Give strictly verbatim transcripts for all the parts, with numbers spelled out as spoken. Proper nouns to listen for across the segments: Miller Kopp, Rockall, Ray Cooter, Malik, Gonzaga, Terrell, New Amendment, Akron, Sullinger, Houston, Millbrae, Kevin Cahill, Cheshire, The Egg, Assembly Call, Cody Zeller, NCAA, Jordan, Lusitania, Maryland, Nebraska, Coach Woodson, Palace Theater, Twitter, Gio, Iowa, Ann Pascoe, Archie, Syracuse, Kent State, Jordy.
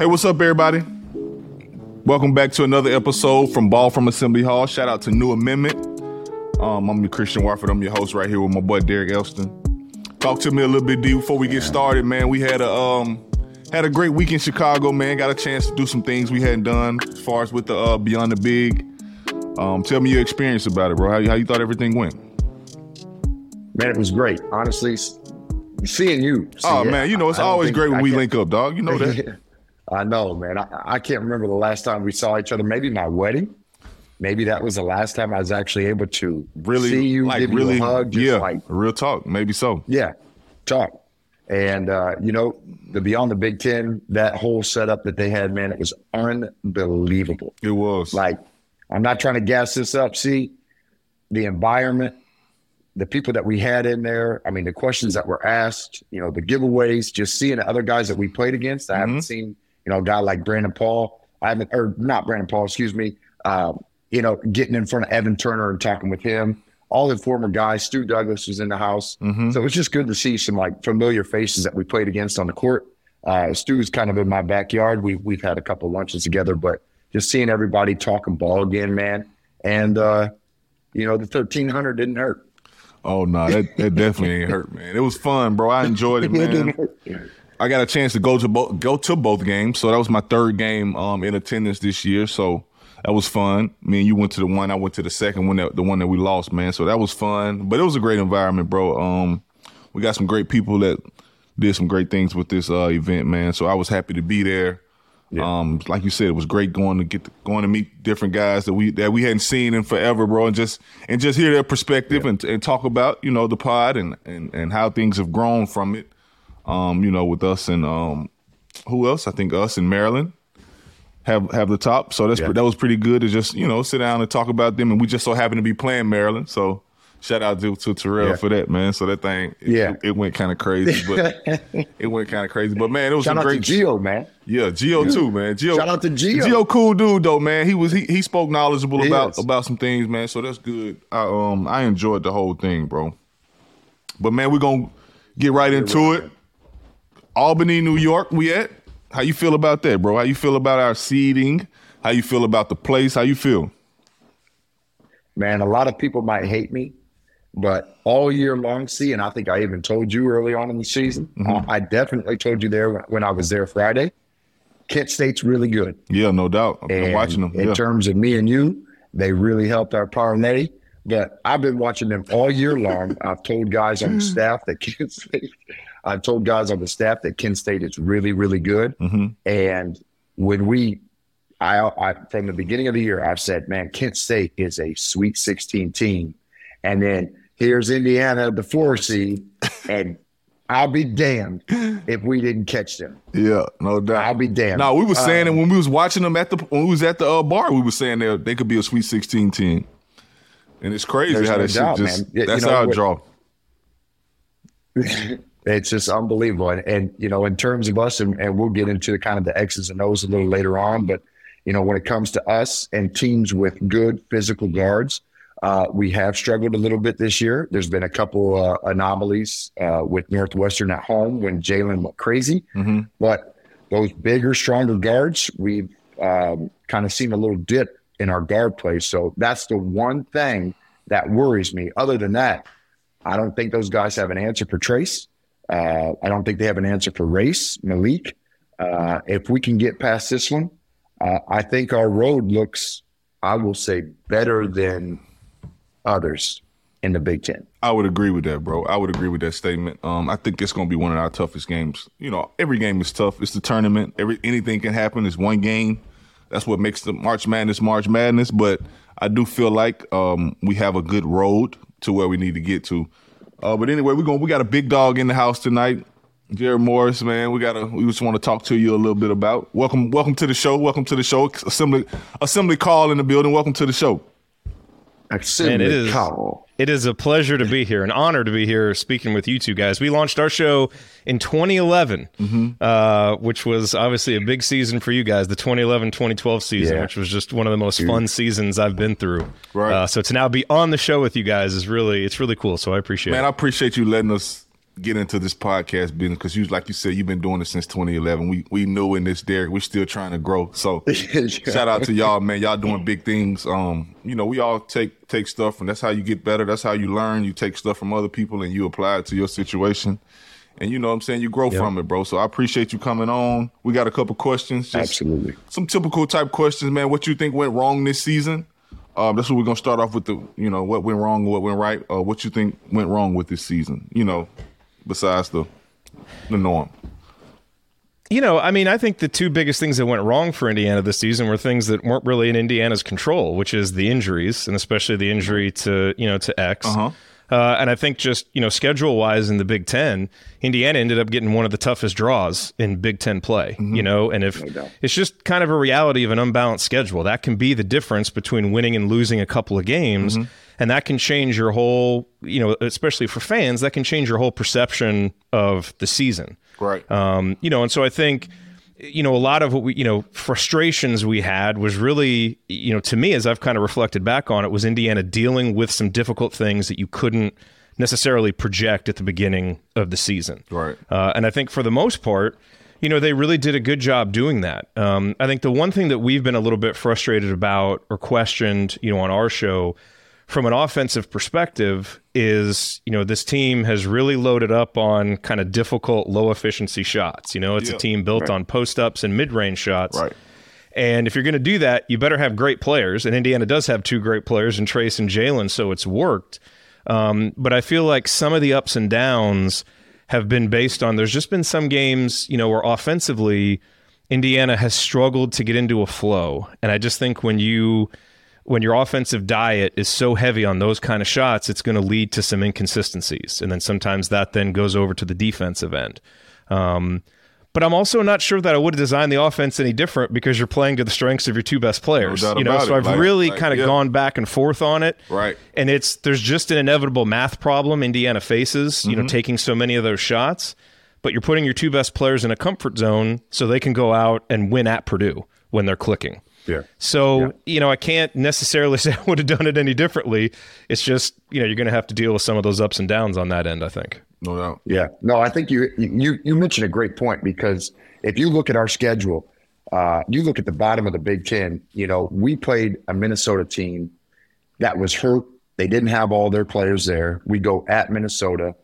Hey, what's up, everybody? Welcome back to another episode from Ball from Assembly Hall. Shout out to New Amendment. Um, I'm Christian Warford. I'm your host right here with my boy Derek Elston. Talk to me a little bit, D, before we get started, man. We had a um, had a great week in Chicago, man. Got a chance to do some things we hadn't done as far as with the uh, Beyond the Big. Um, tell me your experience about it, bro. How you, how you thought everything went? Man, it was great. Honestly, seeing you. See, oh, yeah, man, you know, it's I, always I great when I we link up, dog. You know that. I know, man. I, I can't remember the last time we saw each other. Maybe my wedding. Maybe that was the last time I was actually able to really see you, like, give really, you a hug. Just yeah, like, real talk. Maybe so. Yeah, talk. And, uh, you know, the Beyond the Big Ten, that whole setup that they had, man, it was unbelievable. It was. Like, I'm not trying to gas this up. See, the environment, the people that we had in there, I mean, the questions that were asked, you know, the giveaways, just seeing the other guys that we played against. I mm-hmm. haven't seen – You know, a guy like Brandon Paul, I haven't, or not Brandon Paul, excuse me, um, you know, getting in front of Evan Turner and talking with him. All the former guys, Stu Douglas was in the house. Mm-hmm. So it was just good to see some, like, familiar faces that we played against on the court. Uh, Stu's kind of in my backyard. We, we've had a couple lunches together, but just seeing everybody talking ball again, man. And, uh, you know, the thirteen hundred didn't hurt. Oh, no, that, that definitely ain't hurt, man. It was fun, bro. I enjoyed it, man. It didn't hurt. I got a chance to go to both go to both games, so that was my third game um, in attendance this year. So that was fun. Me and you went to the one, I went to the second one, that, the one that we lost, man. So that was fun, but it was a great environment, bro. Um, we got some great people that did some great things with this uh, event, man. So I was happy to be there. Yeah. Um, like you said, it was great going to get to, going to meet different guys that we that we hadn't seen in forever, bro, and just and just hear their perspective yeah. and, and talk about, you know, the pod and, and, and how things have grown from it. Um, you know, with us and um, who else? I think us and Maryland have have the top. So that's yeah. that was pretty good to just, you know, sit down and talk about them. And we just so happened to be playing Maryland. So shout out to, to Terrell yeah. for that, man. So that thing, it, yeah. it, it went kind of crazy. But it went kind of crazy. But, man, it was shout a great. Shout out to Gio, man. Yeah, Gio yeah. too, man. Gio, shout out to Gio. Gio, cool dude, though, man. He was he, he spoke knowledgeable he about, about some things, man. So that's good. I, um, I enjoyed the whole thing, bro. But, man, we're going to get right into yeah, right. it. Albany, New York, we at? How you feel about that, bro? How you feel about our seeding? How you feel about the place? How you feel? Man, a lot of people might hate me, but all year long, see, and I think I even told you early on in the season, mm-hmm. I definitely told you there when I was there Friday, Kent State's really good. Yeah, no doubt. I've been and watching them. In yeah. terms of me and you, they really helped our power netty. But I've been watching them all year long. I've told guys on the staff that Kent State – I've told guys on the staff that Kent State is really, really good. Mm-hmm. And when we, I, I, from the beginning of the year, I've said, man, Kent State is a Sweet sixteen team. And then here's Indiana, the four seed, and I'll be damned if we didn't catch them. Yeah, no doubt. I'll be damned. No, we were saying uh, it when we was watching them at the when we was at the uh, bar. We were saying they they could be a Sweet sixteen team, and it's crazy how no that doubt, shit just man. That's you know, how I draw. It's just unbelievable. And, and, you know, in terms of us, and, and we'll get into the kind of the X's and O's a little later on, but, you know, when it comes to us and teams with good physical guards, uh, we have struggled a little bit this year. There's been a couple uh, anomalies uh, with Northwestern at home when Jalen went crazy. Mm-hmm. But those bigger, stronger guards, we've um, kind of seen a little dip in our guard play. So that's the one thing that worries me. Other than that, I don't think those guys have an answer for Trace. Uh, I don't think they have an answer for Race, Malik. Uh, if we can get past this one, uh, I think our road looks, I will say, better than others in the Big Ten. I would agree with that, bro. I would agree with that statement. Um, I think it's going to be one of our toughest games. You know, every game is tough. It's the tournament. Every anything can happen. It's one game. That's what makes the March Madness March Madness. But I do feel like um, we have a good road to where we need to get to. Uh, but anyway, we're going. We got a big dog in the house tonight, Jared Morris, man. We got a. We just want to talk to you a little bit about. Welcome, welcome to the show. Welcome to the show. Assembly, Assembly Call in the building. Welcome to the show. Assembly it is, Call. It is a pleasure to be here, an honor to be here, speaking with you two guys. We launched our show in twenty eleven, mm-hmm. uh, which was obviously a big season for you guys. The twenty eleven twenty twelve season, yeah. which was just one of the most Dude. fun seasons I've been through. Right. Uh, so to now be on the show with you guys is really, it's really cool. So I appreciate it. Man, I appreciate you letting us get into this podcast business because you, like you said, you've been doing it since twenty eleven. We we know in this, Derek, we're still trying to grow. So yeah. Shout out to y'all, man. Y'all doing big things. Um, you know, we all take take stuff, and that's how you get better. That's how you learn. You take stuff from other people and you apply it to your situation. And you know what I'm saying? You grow yep. from it, bro. So I appreciate you coming on. We got a couple questions. Just Absolutely. Some typical type questions, man. What you think went wrong this season? Um, that's what we're going to start off with, the, you know, what went wrong, what went right, uh, what you think went wrong with this season, you know, besides the the norm. You know, I mean, I think the two biggest things that went wrong for Indiana this season were things that weren't really in Indiana's control, which is the injuries, and especially the injury to, you know, to X. Uh-huh. Uh, and I think just, you know, schedule-wise in the Big Ten, Indiana ended up getting one of the toughest draws in Big Ten play, mm-hmm. you know, and if no it's just kind of a reality of an unbalanced schedule. That can be the difference between winning and losing a couple of games, mm-hmm. and that can change your whole, you know, especially for fans, that can change your whole perception of the season. Right. Um, you know, and so I think, you know, a lot of what we, you know, frustrations we had was really, you know, to me, as I've kind of reflected back on it, was Indiana dealing with some difficult things that you couldn't necessarily project at the beginning of the season. Right. Uh, and I think for the most part, you know, they really did a good job doing that. Um, I think the one thing that we've been a little bit frustrated about or questioned, you know, on our show from an offensive perspective is, you know, this team has really loaded up on kind of difficult, low-efficiency shots. You know, it's yeah, a team built right. on post-ups and mid-range shots. Right. And if you're going to do that, you better have great players. And Indiana does have two great players in Trace and Jalen, so it's worked. Um, but I feel like some of the ups and downs have been based on, there's just been some games, you know, where offensively Indiana has struggled to get into a flow. And I just think when you... when your offensive diet is so heavy on those kind of shots, it's going to lead to some inconsistencies. And then sometimes that then goes over to the defensive end. Um, but I'm also not sure that I would have designed the offense any different because you're playing to the strengths of your two best players. No doubt you know, about so it. I've like, really like, kind of yeah. gone back and forth on it. Right. And it's, there's just an inevitable math problem Indiana faces, mm-hmm. you know, taking so many of those shots, but you're putting your two best players in a comfort zone so they can go out and win at Purdue when they're clicking. Yeah. So, yeah. you know, I can't necessarily say I would have done it any differently. It's just, you know, you're going to have to deal with some of those ups and downs on that end, I think. No doubt. Yeah. No, I think you you you mentioned a great point because if you look at our schedule, uh, you look at the bottom of the Big Ten, you know, we played a Minnesota team that was hurt. They didn't have all their players there. We go at Minnesota,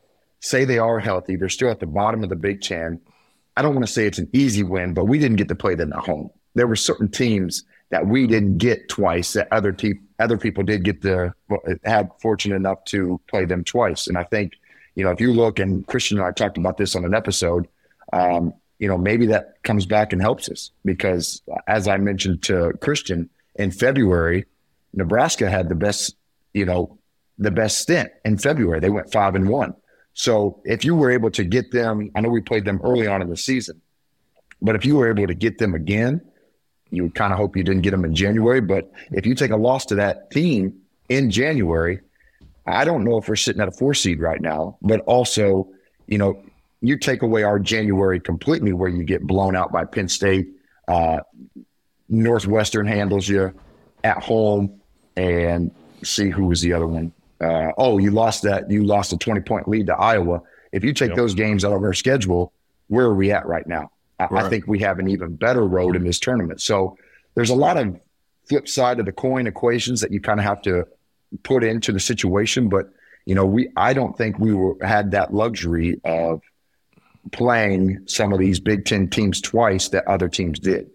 say they are healthy. They're still at the bottom of the Big Ten. I don't want to say it's an easy win, but we didn't get to play them at home. There were certain teams that we didn't get twice that other te- other people did get the had fortunate enough to play them twice. And I think, you know, if you look, and Christian and I talked about this on an episode, um, you know, maybe that comes back and helps us because as I mentioned to Christian in February, Nebraska had the best, you know, the best stint in February. They went five and one. So if you were able to get them, I know we played them early on in the season, but if you were able to get them again, you would kind of hope you didn't get them in January. But if you take a loss to that team in January, I don't know if we're sitting at a four seed right now. But also, you know, you take away our January completely where you get blown out by Penn State. Uh, Northwestern handles you at home. And see, who was the other one? Uh, oh, you lost that. You lost a twenty-point lead to Iowa. If you take yep. those games out of our schedule, where are we at right now? I right. think we have an even better road in this tournament. So there's a lot of flip side of the coin equations that you kind of have to put into the situation. But, you know, we I don't think we were had that luxury of playing some of these Big Ten teams twice that other teams did.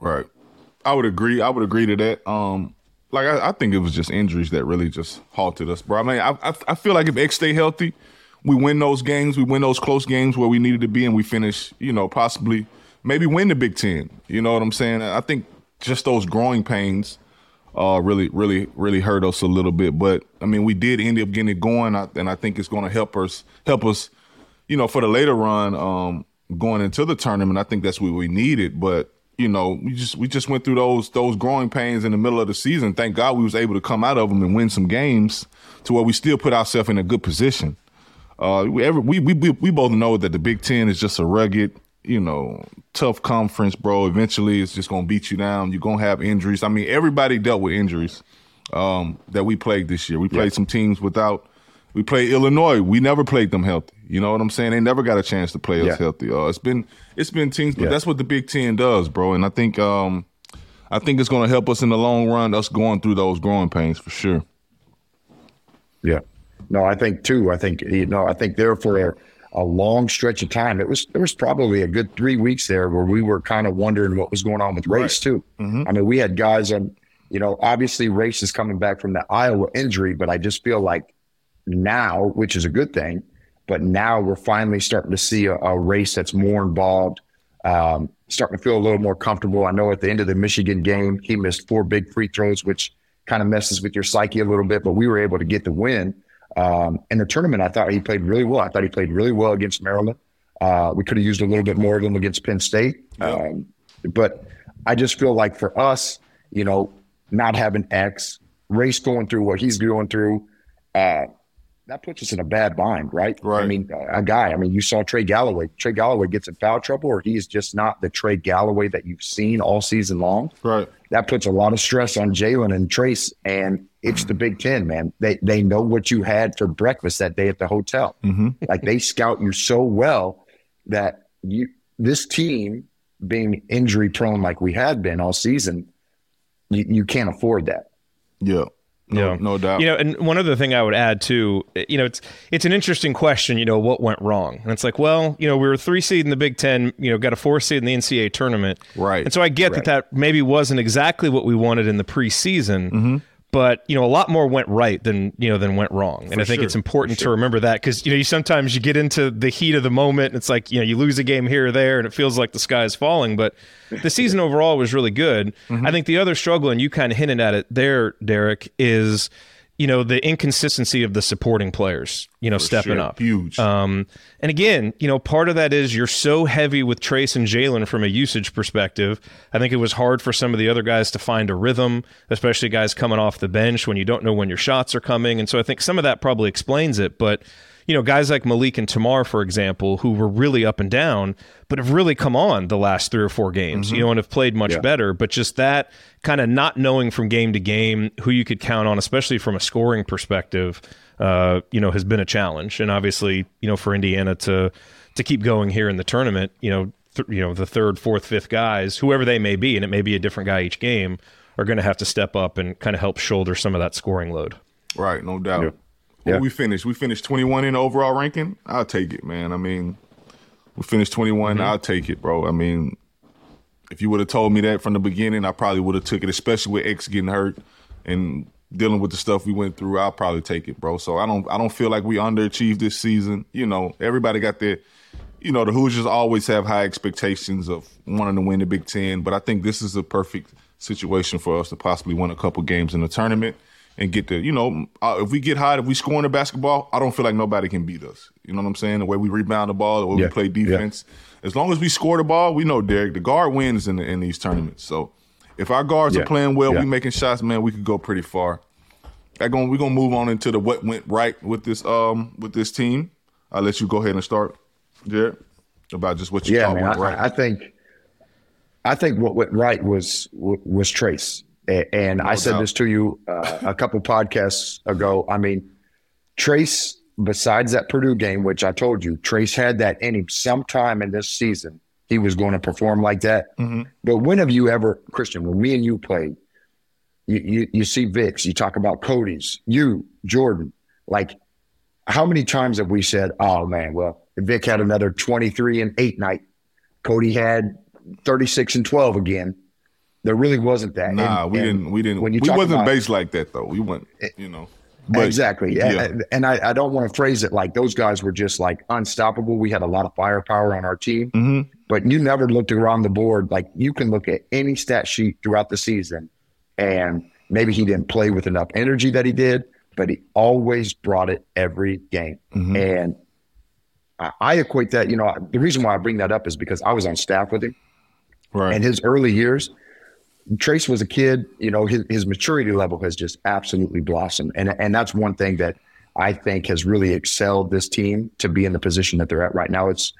Right. I would agree. I would agree to that. Um, like, I, I think it was just injuries that really just halted us, bro. I mean, I, I, I feel like if X stay healthy, we win those games, we win those close games where we needed to be, and we finish, you know, possibly maybe win the Big Ten. You know what I'm saying? I think just those growing pains uh, really, really, really hurt us a little bit. But, I mean, we did end up getting it going, and I think it's going to help us, help us, you know, for the later run um, going into the tournament. I think that's what we needed. But, you know, we just we just went through those those growing pains in the middle of the season. Thank God we was able to come out of them and win some games to where we still put ourselves in a good position. Uh, we, every, we we we both know that the Big Ten is just a rugged, you know, tough conference, bro. Eventually, it's just gonna beat you down. You're gonna have injuries. I mean, everybody dealt with injuries um, that we played this year. We played yeah. some teams without. We played Illinois. We never played them healthy. You know what I'm saying? They never got a chance to play us yeah. healthy. Uh, it's been it's been teams, but yeah. that's what the Big Ten does, bro. And I think um, I think it's going to help us in the long run, us going through those growing pains for sure. Yeah. No, I think too. I think you know. I think there for a, a long stretch of time, it was there was probably a good three weeks there where we were kind of wondering what was going on with Race right. too. Mm-hmm. I mean, we had guys on. You know, obviously Race is coming back from the Iowa injury, but I just feel like now, which is a good thing, but now we're finally starting to see a, a Race that's more involved, um, starting to feel a little more comfortable. I know at the end of the Michigan game, he missed four big free throws, which kind of messes with your psyche a little bit, but we were able to get the win. Um, in the tournament, I thought he played really well. I thought he played really well against Maryland. Uh, we could have used a little bit more of him against Penn State. Um, but I just feel like for us, you know, not having X, Race going through what he's going through, uh, that puts us in a bad bind, right? Right. I mean, a guy, I mean, you saw Trey Galloway. Trey Galloway gets in foul trouble, or he is just not the Trey Galloway that you've seen all season long. Right. That puts a lot of stress on Jalen and Trace, and it's the Big Ten, man. They they know what you had for breakfast that day at the hotel. Mm-hmm. Like, they scout you so well that you this team, being injury-prone like we had been all season, you, you can't afford that. Yeah. No, yeah. no doubt. You know, and one other thing I would add too, you know, it's it's an interesting question, you know, what went wrong? And it's like, well, you know, we were a three seed in the Big Ten, you know, got a four seed in the N C double A tournament. Right. And so I get right. that that maybe wasn't exactly what we wanted in the preseason, mm-hmm. but, you know, a lot more went right than, you know, than went wrong. And For I think sure. it's important sure. to remember that, because, you know, you sometimes you get into the heat of the moment and it's like, you know, you lose a game here or there and it feels like the sky is falling. But the season overall was really good. Mm-hmm. I think the other struggle, and you kind of hinted at it there, Derek, is, you know, the inconsistency of the supporting players, you know, For stepping sure. up. Huge. Um, and again, you know, part of that is you're so heavy with Trace and Jalen from a usage perspective. I think it was hard for some of the other guys to find a rhythm, especially guys coming off the bench when you don't know when your shots are coming. And so I think some of that probably explains it. But, you know, guys like Malik and Tamar, for example, who were really up and down, but have really come on the last three or four games, mm-hmm. you know, and have played much yeah. better. But just that kind of not knowing from game to game who you could count on, especially from a scoring perspective, uh, you know, has been a challenge. And obviously, you know, for Indiana to to keep going here in the tournament, you know, th- you know, the third, fourth, fifth guys, whoever they may be, and it may be a different guy each game, are going to have to step up and kind of help shoulder some of that scoring load. Right, no doubt. Yeah. Yeah. Well, we finished. We finished twenty-one in the overall ranking. I'll take it, man. I mean, we finished twenty-one. Mm-hmm. I'll take it, bro. I mean, if you would have told me that from the beginning, I probably would have took it, especially with X getting hurt and dealing with the stuff we went through. I'll probably take it, bro. So I don't I don't feel like we underachieved this season. You know, everybody got their, you know, the Hoosiers always have high expectations of wanting to win the Big Ten, but I think this is a perfect situation for us to possibly win a couple games in the tournament. And get the, you know, if we get hot, if we score in the basketball, I don't feel like nobody can beat us. You know what I'm saying? The way we rebound the ball, the way yeah, we play defense. Yeah. As long as we score the ball, we know, Derek, the guard wins in the, in these tournaments. So if our guards yeah. are playing well, yeah. we making shots, man, we could go pretty far. We're going to move on into the what went right with this um with this team. I'll let you go ahead and start, Derek, about just what you yeah, thought man, went I, right. I think, I think what went right was was Trace. And no I said doubt. this to you uh, a couple podcasts ago. I mean, Trace, besides that Purdue game, which I told you, Trace had that in him sometime in this season. He was going to perform like that. Mm-hmm. But when have you ever, Christian, when me and you played, you, you, you see Vic's, you talk about Cody's, you, Jordan. Like, how many times have we said, oh, man, well, Vic had another twenty-three and eight night. Cody had thirty-six and twelve again. There really wasn't that. Nah, and, we and didn't. We didn't. When you we wasn't about, based like that, though. We went, you know. But, exactly. Yeah. And, and I, I don't want to phrase it like those guys were just like unstoppable. We had a lot of firepower on our team. Mm-hmm. But you never looked around the board. Like, you can look at any stat sheet throughout the season, and maybe he didn't play with enough energy that he did, but he always brought it every game. Mm-hmm. And I, I equate that, you know, the reason why I bring that up is because I was on staff with him. Right. In his early years, Trace was a kid, you know, his, his maturity level has just absolutely blossomed. And and that's one thing that I think has really excelled this team to be in the position that they're at right now. It's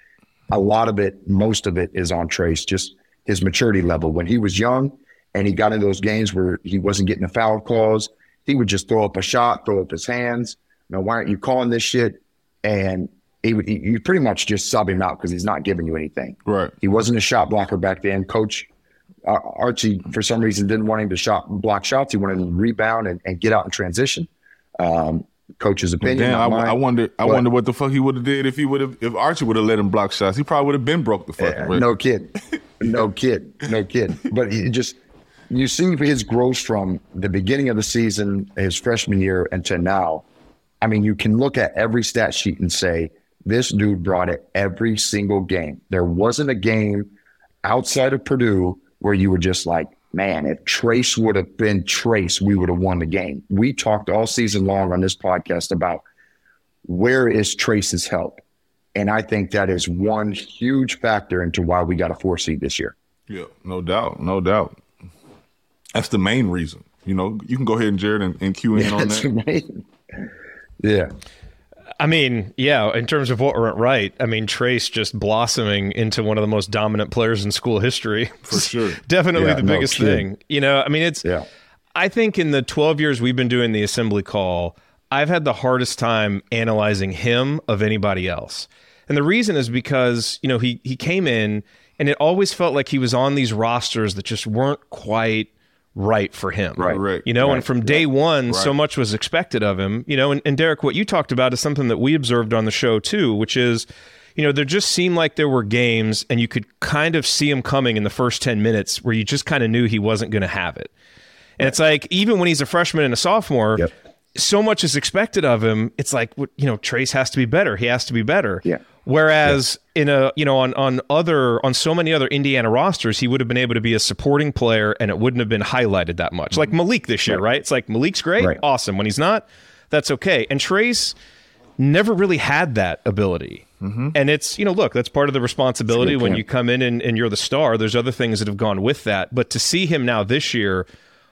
a lot of it, most of it is on Trace, just his maturity level. When he was young and he got into those games where he wasn't getting the foul calls, he would just throw up a shot, throw up his hands. You know, why aren't you calling this shit? And he, he, you pretty much just sub him out because he's not giving you anything. Right. He wasn't a shot blocker back then. Coach uh, Archie, for some reason, didn't want him to shot block shots. He wanted him to rebound and, and get out in transition. Um, coach's opinion. Damn, I, mine, I wonder. I but, wonder what the fuck he would have did if he would have. If Archie would have let him block shots, he probably would have been broke the fuck. Uh, no kid. No kid. No kid. But he just. You see his growth from the beginning of the season, his freshman year, until now. I mean, you can look at every stat sheet and say, this dude brought it every single game. There wasn't a game outside of Purdue where you were just like, man, if Trace would have been Trace, we would have won the game. We talked all season long on this podcast about where is Trace's help. And I think that is one huge factor into why we got a four seed this year. Yeah, no doubt. No doubt. That's the main reason. You know, you can go ahead and Jared and, and cue in yeah, on that. Yeah. I mean, yeah, in terms of what went right, I mean, Trace just blossoming into one of the most dominant players in school history. For sure. Definitely yeah, the no, biggest true. thing. You know, I mean, it's, yeah. I think in the twelve years we've been doing the Assembly Call, I've had the hardest time analyzing him of anybody else. And the reason is because, you know, he he came in and it always felt like he was on these rosters that just weren't quite right for him, right? You know, right. and from day one, right. so much was expected of him. You know, and, and Derek, what you talked about is something that we observed on the show too, which is, you know, there just seemed like there were games, and you could kind of see him coming in the first ten minutes, where you just kind of knew he wasn't going to have it. And right. it's like even when he's a freshman and a sophomore, yep. so much is expected of him. It's like, you know, Trace has to be better. He has to be better. Yeah. Whereas yeah. in a, you know, on, on other, on so many other Indiana rosters, he would have been able to be a supporting player and it wouldn't have been highlighted that much. Like Malik this year, right? right? It's like Malik's great. Right. Awesome. When he's not, that's okay. And Trace never really had that ability. Mm-hmm. And it's, you know, look, that's part of the responsibility when you come in and, and you're the star. There's other things that have gone with that. But to see him now this year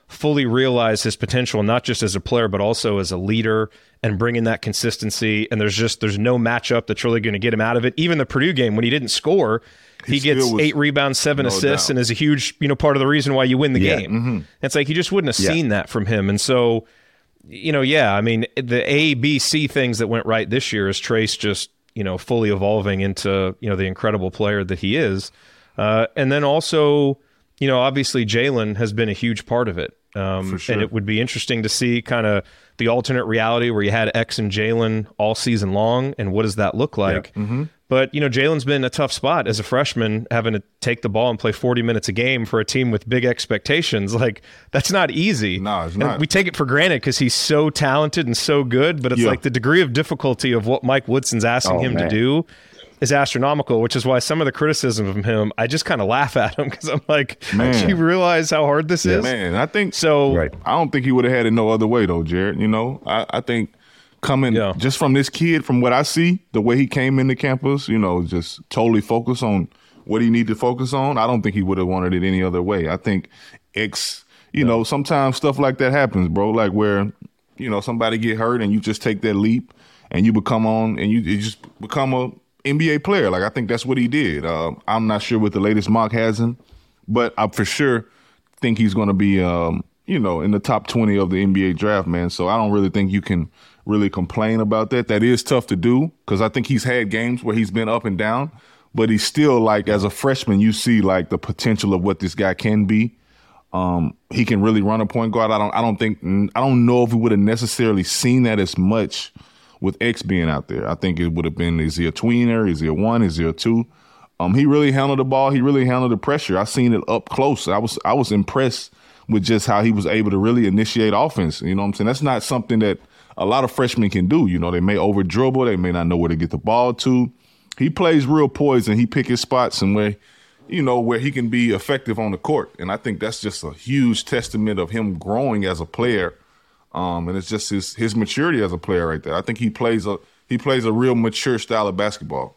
fully realize his potential, not just as a player, but also as a leader, and bring in that consistency. And there's just, there's no matchup that's really going to get him out of it. Even the Purdue game, when he didn't score, he, he gets was, eight rebounds, seven no assists, doubt. and is a huge, you know, part of the reason why you win the yeah. game. Mm-hmm. It's like, you just wouldn't have yeah. seen that from him. And so, you know, yeah, I mean, the A, B, C things that went right this year is Trace just, you know, fully evolving into, you know, the incredible player that he is. Uh, and then also, you know, obviously Jalen has been a huge part of it. Um, For sure. And it would be interesting to see kind of the alternate reality where you had X and Jalen all season long, and what does that look like? Yeah. Mm-hmm. But, you know, Jalen's been in a tough spot as a freshman, having to take the ball and play forty minutes a game for a team with big expectations. Like, that's not easy. No, it's not. And we take it for granted because he's so talented and so good, but it's yeah. like the degree of difficulty of what Mike Woodson's asking oh, him man. to do is astronomical, which is why some of the criticism of him, I just kind of laugh at him because I'm like, man, do you realize how hard this yeah, is? Man, I think so. Right. I don't think he would have had it no other way though, Jared. You know, I, I think coming yeah. just from this kid, from what I see, the way he came into campus, you know, just totally focused on what he needed to focus on. I don't think he would have wanted it any other way. I think X, you yeah. know, sometimes stuff like that happens, bro. Like where, you know, somebody get hurt and you just take that leap and you become on and you, you just become a N B A player. Like, I think that's what he did. Uh, I'm not sure what the latest mock has him, but I for sure think he's going to be, um, you know, in the top twenty of the N B A draft, man. So I don't really think you can really complain about that. That is tough to do because I think he's had games where he's been up and down, but he's still like, as a freshman, you see like the potential of what this guy can be. Um, he can really run a point guard. I don't, I don't think, I don't know if we would have necessarily seen that as much with X being out there. I think it would have been, is he a tweener? Is he a one? Is he a two? Um, he really handled the ball. He really handled the pressure. I seen it up close. I was I was impressed with just how he was able to really initiate offense. You know what I'm saying? That's not something that a lot of freshmen can do. You know, they may over dribble. They may not know where to get the ball to. He plays real poise and he pick his spots and where, you know, where he can be effective on the court. And I think that's just a huge testament of him growing as a player. Um, and it's just his his maturity as a player right there. I think he plays a he plays a real mature style of basketball.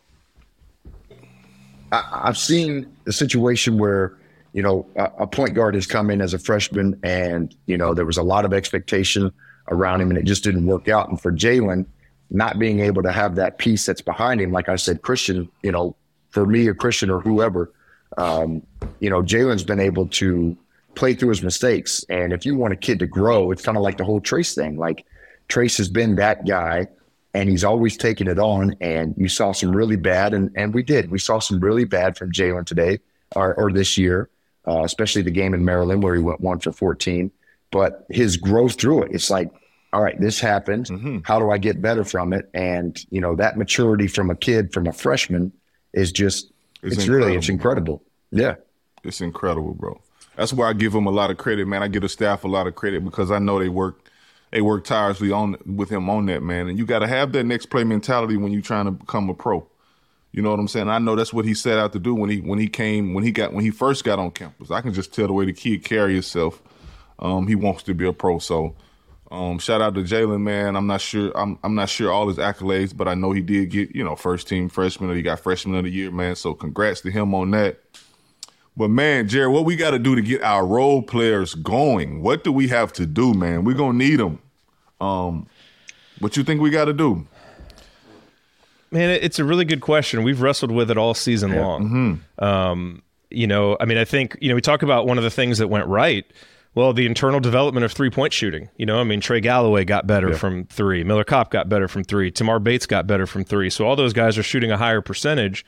I, I've seen a situation where, you know, a, a point guard has come in as a freshman and, you know, there was a lot of expectation around him and it just didn't work out. And for Jalen, not being able to have that piece that's behind him, like I said, Christian, you know, for me or Christian or whoever, um, you know, Jalen's been able to play through his mistakes. And if you want a kid to grow, it's kind of like the whole Trace thing. Like Trace has been that guy and he's always taking it on. And you saw some really bad, and, and we did. We saw some really bad from Jalen today or, or this year, uh, especially the game in Maryland where he went one for fourteen. But his growth through it, it's like, all right, this happened. Mm-hmm. How do I get better from it? And, you know, that maturity from a kid, from a freshman is just, it's, it's really, it's incredible. Bro. Yeah. It's incredible, bro. That's why I give him a lot of credit, man. I give the staff a lot of credit because I know they work they work tirelessly on with him on that, man. And you got to have that next play mentality when you're trying to become a pro. You know what I'm saying? I know that's what he set out to do when he when he came, when he got when he first got on campus. I can just tell the way the kid carry himself. Um, he wants to be a pro, so Um, shout out to Jalen, man. I'm not sure. I'm I'm not sure all his accolades, but I know he did get, you know, first team freshman. Or he got freshman of the year, man. So congrats to him on that. But man, Jared, what we got to do to get our role players going? What do we have to do, man? We're gonna need them. Um, what you think we got to do? Man, it's a really good question. We've wrestled with it all season yeah. long. Mm-hmm. Um, you know, I mean, I think you know we talk about one of the things that went right. Well, the internal development of three-point shooting. You know, I mean, Trey Galloway got better yeah. from three. Miller Kopp got better from three. Tamar Bates got better from three. So all those guys are shooting a higher percentage.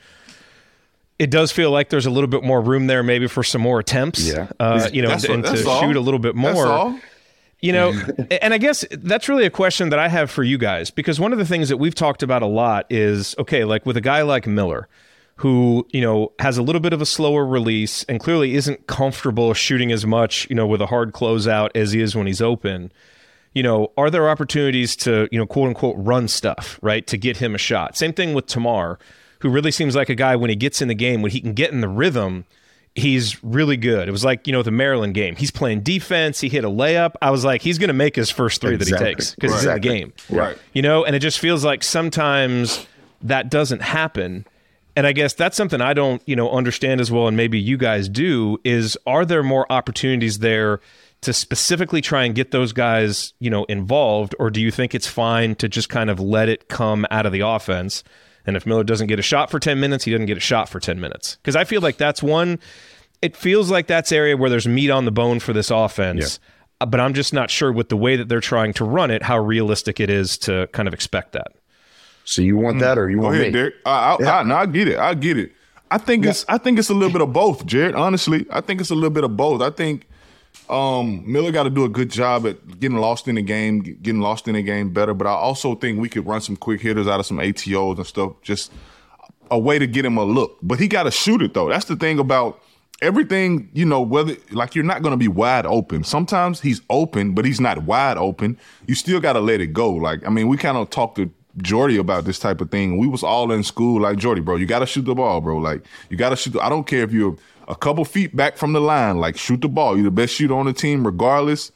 It does feel like there's a little bit more room there maybe for some more attempts, yeah. uh, you know, that's, and, and that's to all. shoot a little bit more. That's all. You know, and I guess that's really a question that I have for you guys, because one of the things that we've talked about a lot is, okay, like with a guy like Miller, who, you know, has a little bit of a slower release and clearly isn't comfortable shooting as much, you know, with a hard closeout as he is when he's open. You know, are there opportunities to, you know, quote unquote, run stuff, right, to get him a shot? Same thing with Tamar, who really seems like a guy when he gets in the game, when he can get in the rhythm, he's really good. It was like, you know, the Maryland game. He's playing defense. He hit a layup. I was like, he's going to make his first three exactly. that he takes because right. he's in the game. Right. You know, and it just feels like sometimes that doesn't happen. And I guess that's something I don't, you know, understand as well, and maybe you guys do, is are there more opportunities there to specifically try and get those guys, you know, involved, or do you think it's fine to just kind of let it come out of the offense? And if Miller doesn't get a shot for ten minutes, he doesn't get a shot for ten minutes. Because I feel like that's one, it feels like that's area where there's meat on the bone for this offense, yeah. but I'm just not sure with the way that they're trying to run it, how realistic it is to kind of expect that. So you want that or you Go want ahead, me? Derek. I, I, yeah. I, no, I get it. I get it. I think yeah. it's I think it's a little bit of both, Jared. Honestly, I think it's a little bit of both. I think um, Miller got to do a good job at getting lost in the game, getting lost in the game better. But I also think we could run some quick hitters out of some A T Os and stuff, just a way to get him a look. But he got to shoot it, though. That's the thing about everything, you know, whether like you're not going to be wide open. Sometimes he's open, but he's not wide open. You still got to let it go. Like, I mean, we kind of talked to Jordy about this type of thing. We was all in school like, Jordy, bro, you got to shoot the ball, bro. Like, you got to shoot. The, I don't care if you're a couple feet back from the line. Like, shoot the ball. You're the best shooter on the team regardless.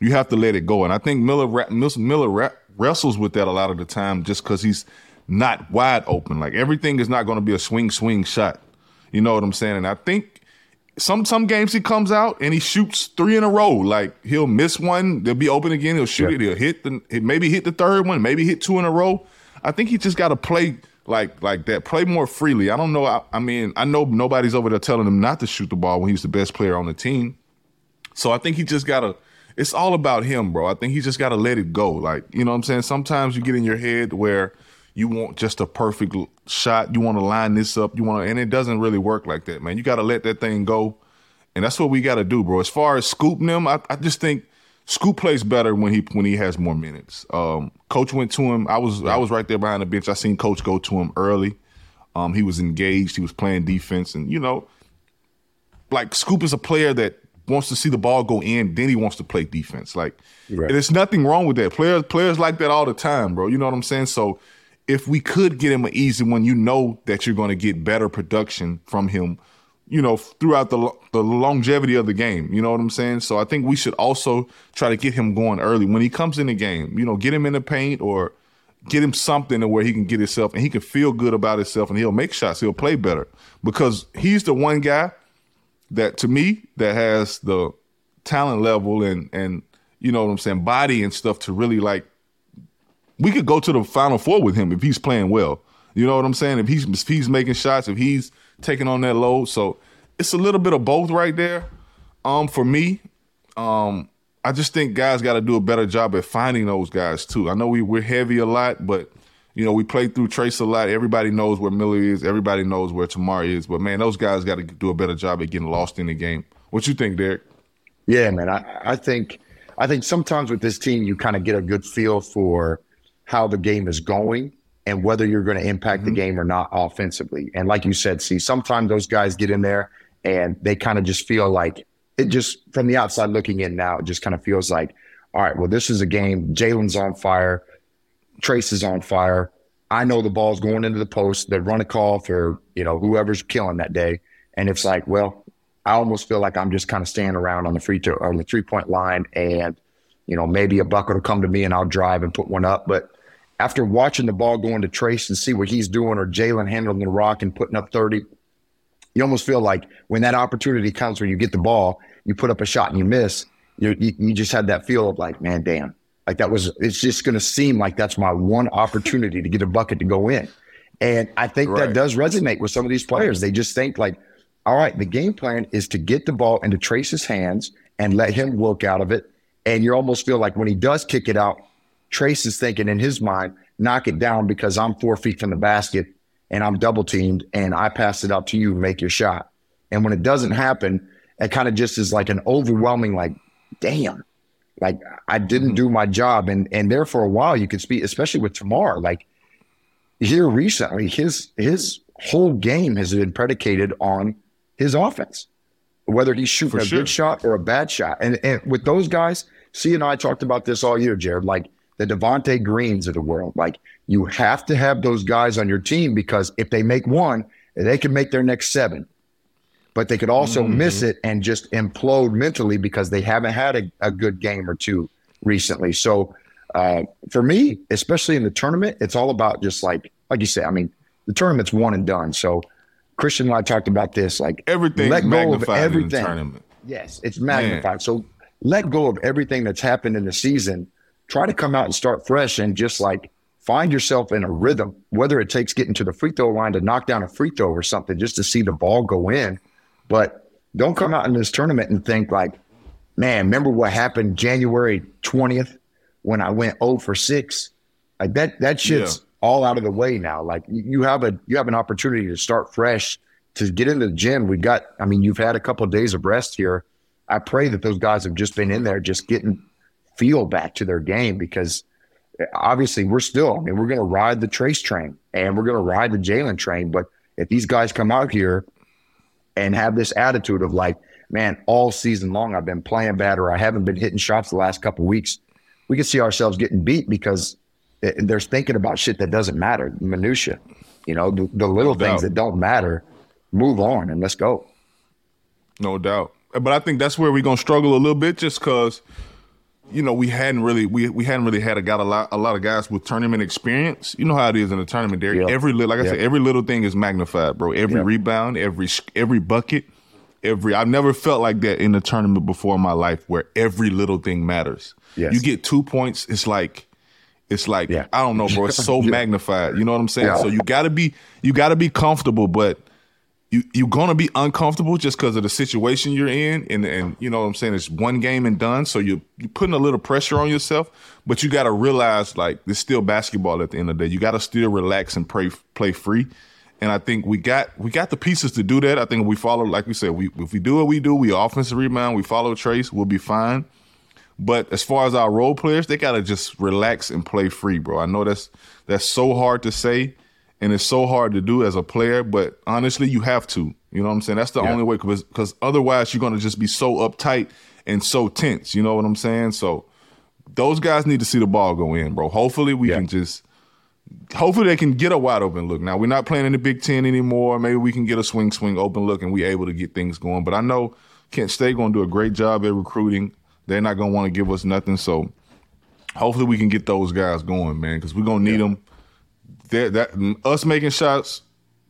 You have to let it go. And I think Miller Miller wrestles with that a lot of the time just because he's not wide open. Like, everything is not going to be a swing, swing shot. You know what I'm saying? And I think some some games he comes out and he shoots three in a row. Like, he'll miss one, they'll be open again, he'll shoot yeah. it, he'll hit the maybe hit the third one, maybe hit two in a row. I think he just got to play like like that, play more freely. I don't know. I, I mean, I know nobody's over there telling him not to shoot the ball when he's the best player on the team. So I think he just got to – it's all about him, bro. I think he just got to let it go. Like, you know what I'm saying? Sometimes you get in your head where – you want just a perfect shot. You want to line this up. You want to, and it doesn't really work like that, man. You got to let that thing go, and that's what we got to do, bro. As far as scooping him, I, I just think Scoop plays better when he when he has more minutes. Um, Coach went to him. I was yeah. I was right there behind the bench. I seen Coach go to him early. Um, he was engaged. He was playing defense, and you know, like Scoop is a player that wants to see the ball go in, then he wants to play defense. Like, right. and there's nothing wrong with that. Players players like that all the time, bro. You know what I'm saying? So, if we could get him an easy one, you know that you're going to get better production from him, you know, throughout the the longevity of the game. You know what I'm saying? So I think we should also try to get him going early. When he comes in the game, you know, get him in the paint or get him something to where he can get himself and he can feel good about himself and he'll make shots. He'll play better because he's the one guy that, to me, that has the talent level and, and you know what I'm saying, body and stuff to really, like, we could go to the Final Four with him if he's playing well. You know what I'm saying? If he's if he's making shots, if he's taking on that load. So it's a little bit of both right there. Um, for me, um, I just think guys got to do a better job at finding those guys too. I know we, we're heavy a lot, but You know, we played through Trace a lot. Everybody knows where Miller is. Everybody knows where Tamar is. But, man, those guys got to do a better job at getting lost in the game. What you think, Derek? Yeah, man, I, I think I think sometimes with this team you kind of get a good feel for how the game is going and whether you're going to impact mm-hmm. the game or not offensively. And like you said, see, sometimes those guys get in there and they kind of just feel like it just from the outside looking in now, it just kind of feels like, all right, well, this is a game. Jalen's on fire. Trace is on fire. I know the ball's going into the post. They run a call for, you know, whoever's killing that day. And it's like, well, I almost feel like I'm just kind of standing around on the free throw, on the three-point line, and, you know, maybe a bucket will come to me and I'll drive and put one up. But after watching the ball go into Trace and see what he's doing, or Jalen handling the rock and putting up thirty, you almost feel like when that opportunity comes where you get the ball, you put up a shot and you miss, you you, you just had that feel of like, man, damn. Like that was, it's just going to seem like that's my one opportunity to get a bucket to go in. And I think right. that does resonate with some of these players. They just think like, all right, the game plan is to get the ball into Trace's hands and let him work out of it. And you almost feel like when he does kick it out, Trace is thinking in his mind, knock it down because I'm four feet from the basket and I'm double teamed and I pass it out to you, make your shot. And when it doesn't happen, it kind of just is like an overwhelming, like, damn. Like, I didn't do my job. And and there for a while, you could speak, especially with Tamar. Like, here recently, his his whole game has been predicated on his offense, whether he's shooting for a sure. good shot or a bad shot. And, and with those guys, C and I talked about this all year, Jared, like the Devontae Greens of the world. Like, you have to have those guys on your team because if they make one, they can make their next seven. But they could also mm-hmm. miss it and just implode mentally because they haven't had a, a good game or two recently. So uh, for me, especially in the tournament, it's all about just like, like you said, I mean, the tournament's one and done. So Christian and I talked about this, like everything, let go of everything. In the tournament. Yes, it's magnified. Man. So let go of everything that's happened in the season. Try to come out and start fresh and just like find yourself in a rhythm, whether it takes getting to the free throw line to knock down a free throw or something just to see the ball go in. But don't come out in this tournament and think like, man, remember what happened January twentieth when I went oh for six? Like that that shit's yeah. all out of the way now. Like you have a you have an opportunity to start fresh, to get into the gym. We got I mean, you've had a couple of days of rest here. I pray that those guys have just been in there just getting feel back to their game because obviously we're still, I mean, we're gonna ride the Trace train and we're gonna ride the Jalen train. But if these guys come out here and have this attitude of like, man, all season long I've been playing bad or I haven't been hitting shots the last couple of weeks, we can see ourselves getting beat because they're thinking about shit that doesn't matter, minutia. You know, the, the little no things doubt. that don't matter, move on and let's go. No doubt. But I think that's where we're going to struggle a little bit just because, you know, we hadn't really we we hadn't really had a got a lot a lot of guys with tournament experience. You know how it is in a tournament, Derek. Yep. Every like I yep. said, every little thing is magnified, bro. Every yep. rebound, every every bucket, every I've never felt like that in a tournament before in my life, where every little thing matters. Yes. You get two points, it's like it's like yeah. I don't know, bro. It's so yeah. magnified. You know what I'm saying? Yeah. So you gotta be you gotta be comfortable, but you you're gonna be uncomfortable just because of the situation you're in, and and you know what I'm saying, it's one game and done. So you you're putting a little pressure on yourself, but you gotta realize like it's still basketball at the end of the day. You gotta still relax and play play free. And I think we got we got the pieces to do that. I think we follow, like we said, we if we do what we do, we offensive rebound, we follow Trace, we'll be fine. But as far as our role players, they gotta just relax and play free, bro. I know that's that's so hard to say. And it's so hard to do as a player, but honestly, you have to. You know what I'm saying? That's the yeah. only way, because otherwise you're going to just be so uptight and so tense. You know what I'm saying? So those guys need to see the ball go in, bro. Hopefully we yeah. can just – hopefully they can get a wide open look. Now, we're not playing in the Big Ten anymore. Maybe we can get a swing, swing, open look, and we're able to get things going. But I know Kent State going to do a great job at recruiting. They're not going to want to give us nothing. So hopefully we can get those guys going, man, because we're going to need yeah. them. That, that us making shots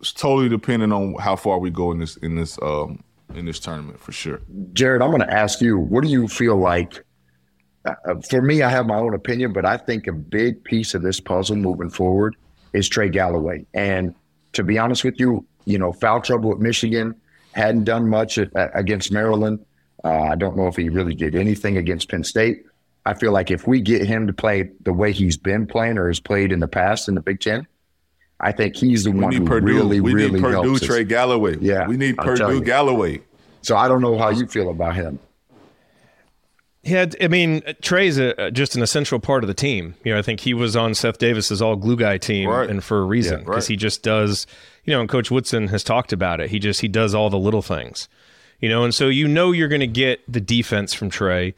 is totally dependent on how far we go in this in this um, in this tournament for sure. Jared, I'm going to ask you, what do you feel like? Uh, for me, I have my own opinion, but I think a big piece of this puzzle moving forward is Trey Galloway. And to be honest with you, you know, foul trouble at Michigan, hadn't done much at, at, against Maryland. Uh, I don't know if he really did anything against Penn State. I feel like if we get him to play the way he's been playing or has played in the past in the Big Ten, I think he's the we one who Purdue. really, we really helps We need Purdue, Trey Galloway. Yeah, we need I'll Purdue Galloway. So I don't know how you feel about him. Yeah, I mean, Trey's a, just an essential part of the team. You know, I think he was on Seth Davis's all glue guy team, right. and for a reason, because yeah, right. he just does, you know, and Coach Woodson has talked about it. He just, he does all the little things, you know, and so you know you're going to get the defense from Trey.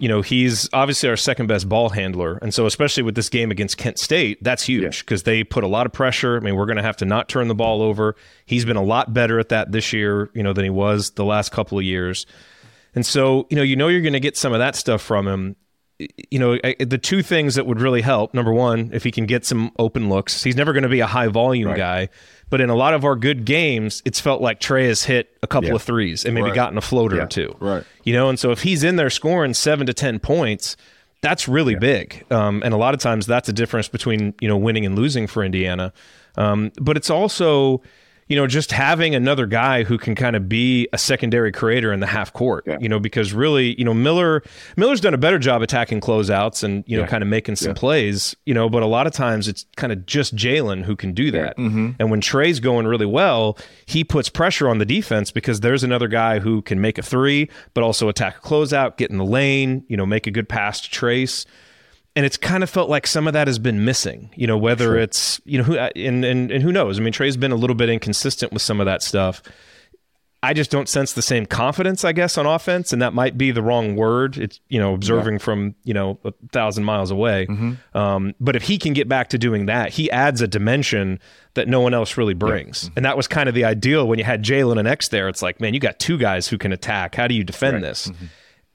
You know, he's obviously our second best ball handler. And so especially with this game against Kent State, that's huge because yeah. they put a lot of pressure. I mean, we're going to have to not turn the ball over. He's been a lot better at that this year, you know, than he was the last couple of years. And so, you know, you know you're going to get some of that stuff from him. You know, I, the two things that would really help, number one, if he can get some open looks. He's never going to be a high-volume right. guy, but in a lot of our good games, it's felt like Trey has hit a couple yeah. of threes and maybe right. gotten a floater yeah. or two. Right. You know, and so if he's in there scoring seven to ten points, that's really yeah. big. Um, and a lot of times that's a difference between, you know, winning and losing for Indiana. Um, but it's also... you know, just having another guy who can kind of be a secondary creator in the half court, yeah. you know, because really, you know, Miller, Miller's done a better job attacking closeouts and, you know, yeah. kind of making some yeah. plays, you know, but a lot of times it's kind of just Jalen who can do that. Yeah. Mm-hmm. And when Trey's going really well, he puts pressure on the defense because there's another guy who can make a three, but also attack a closeout, get in the lane, you know, make a good pass to Trace. And it's kind of felt like some of that has been missing, you know, whether sure. it's, you know, who and, and, and who knows? I mean, Trey's been a little bit inconsistent with some of that stuff. I just don't sense the same confidence, I guess, on offense. And that might be the wrong word. It's, you know, observing yeah. from, you know, a thousand miles away. Mm-hmm. Um, but if he can get back to doing that, he adds a dimension that no one else really brings. Yeah. And that was kind of the ideal when you had Jalen and X there. It's like, man, you got two guys who can attack. How do you defend right. this? Mm-hmm.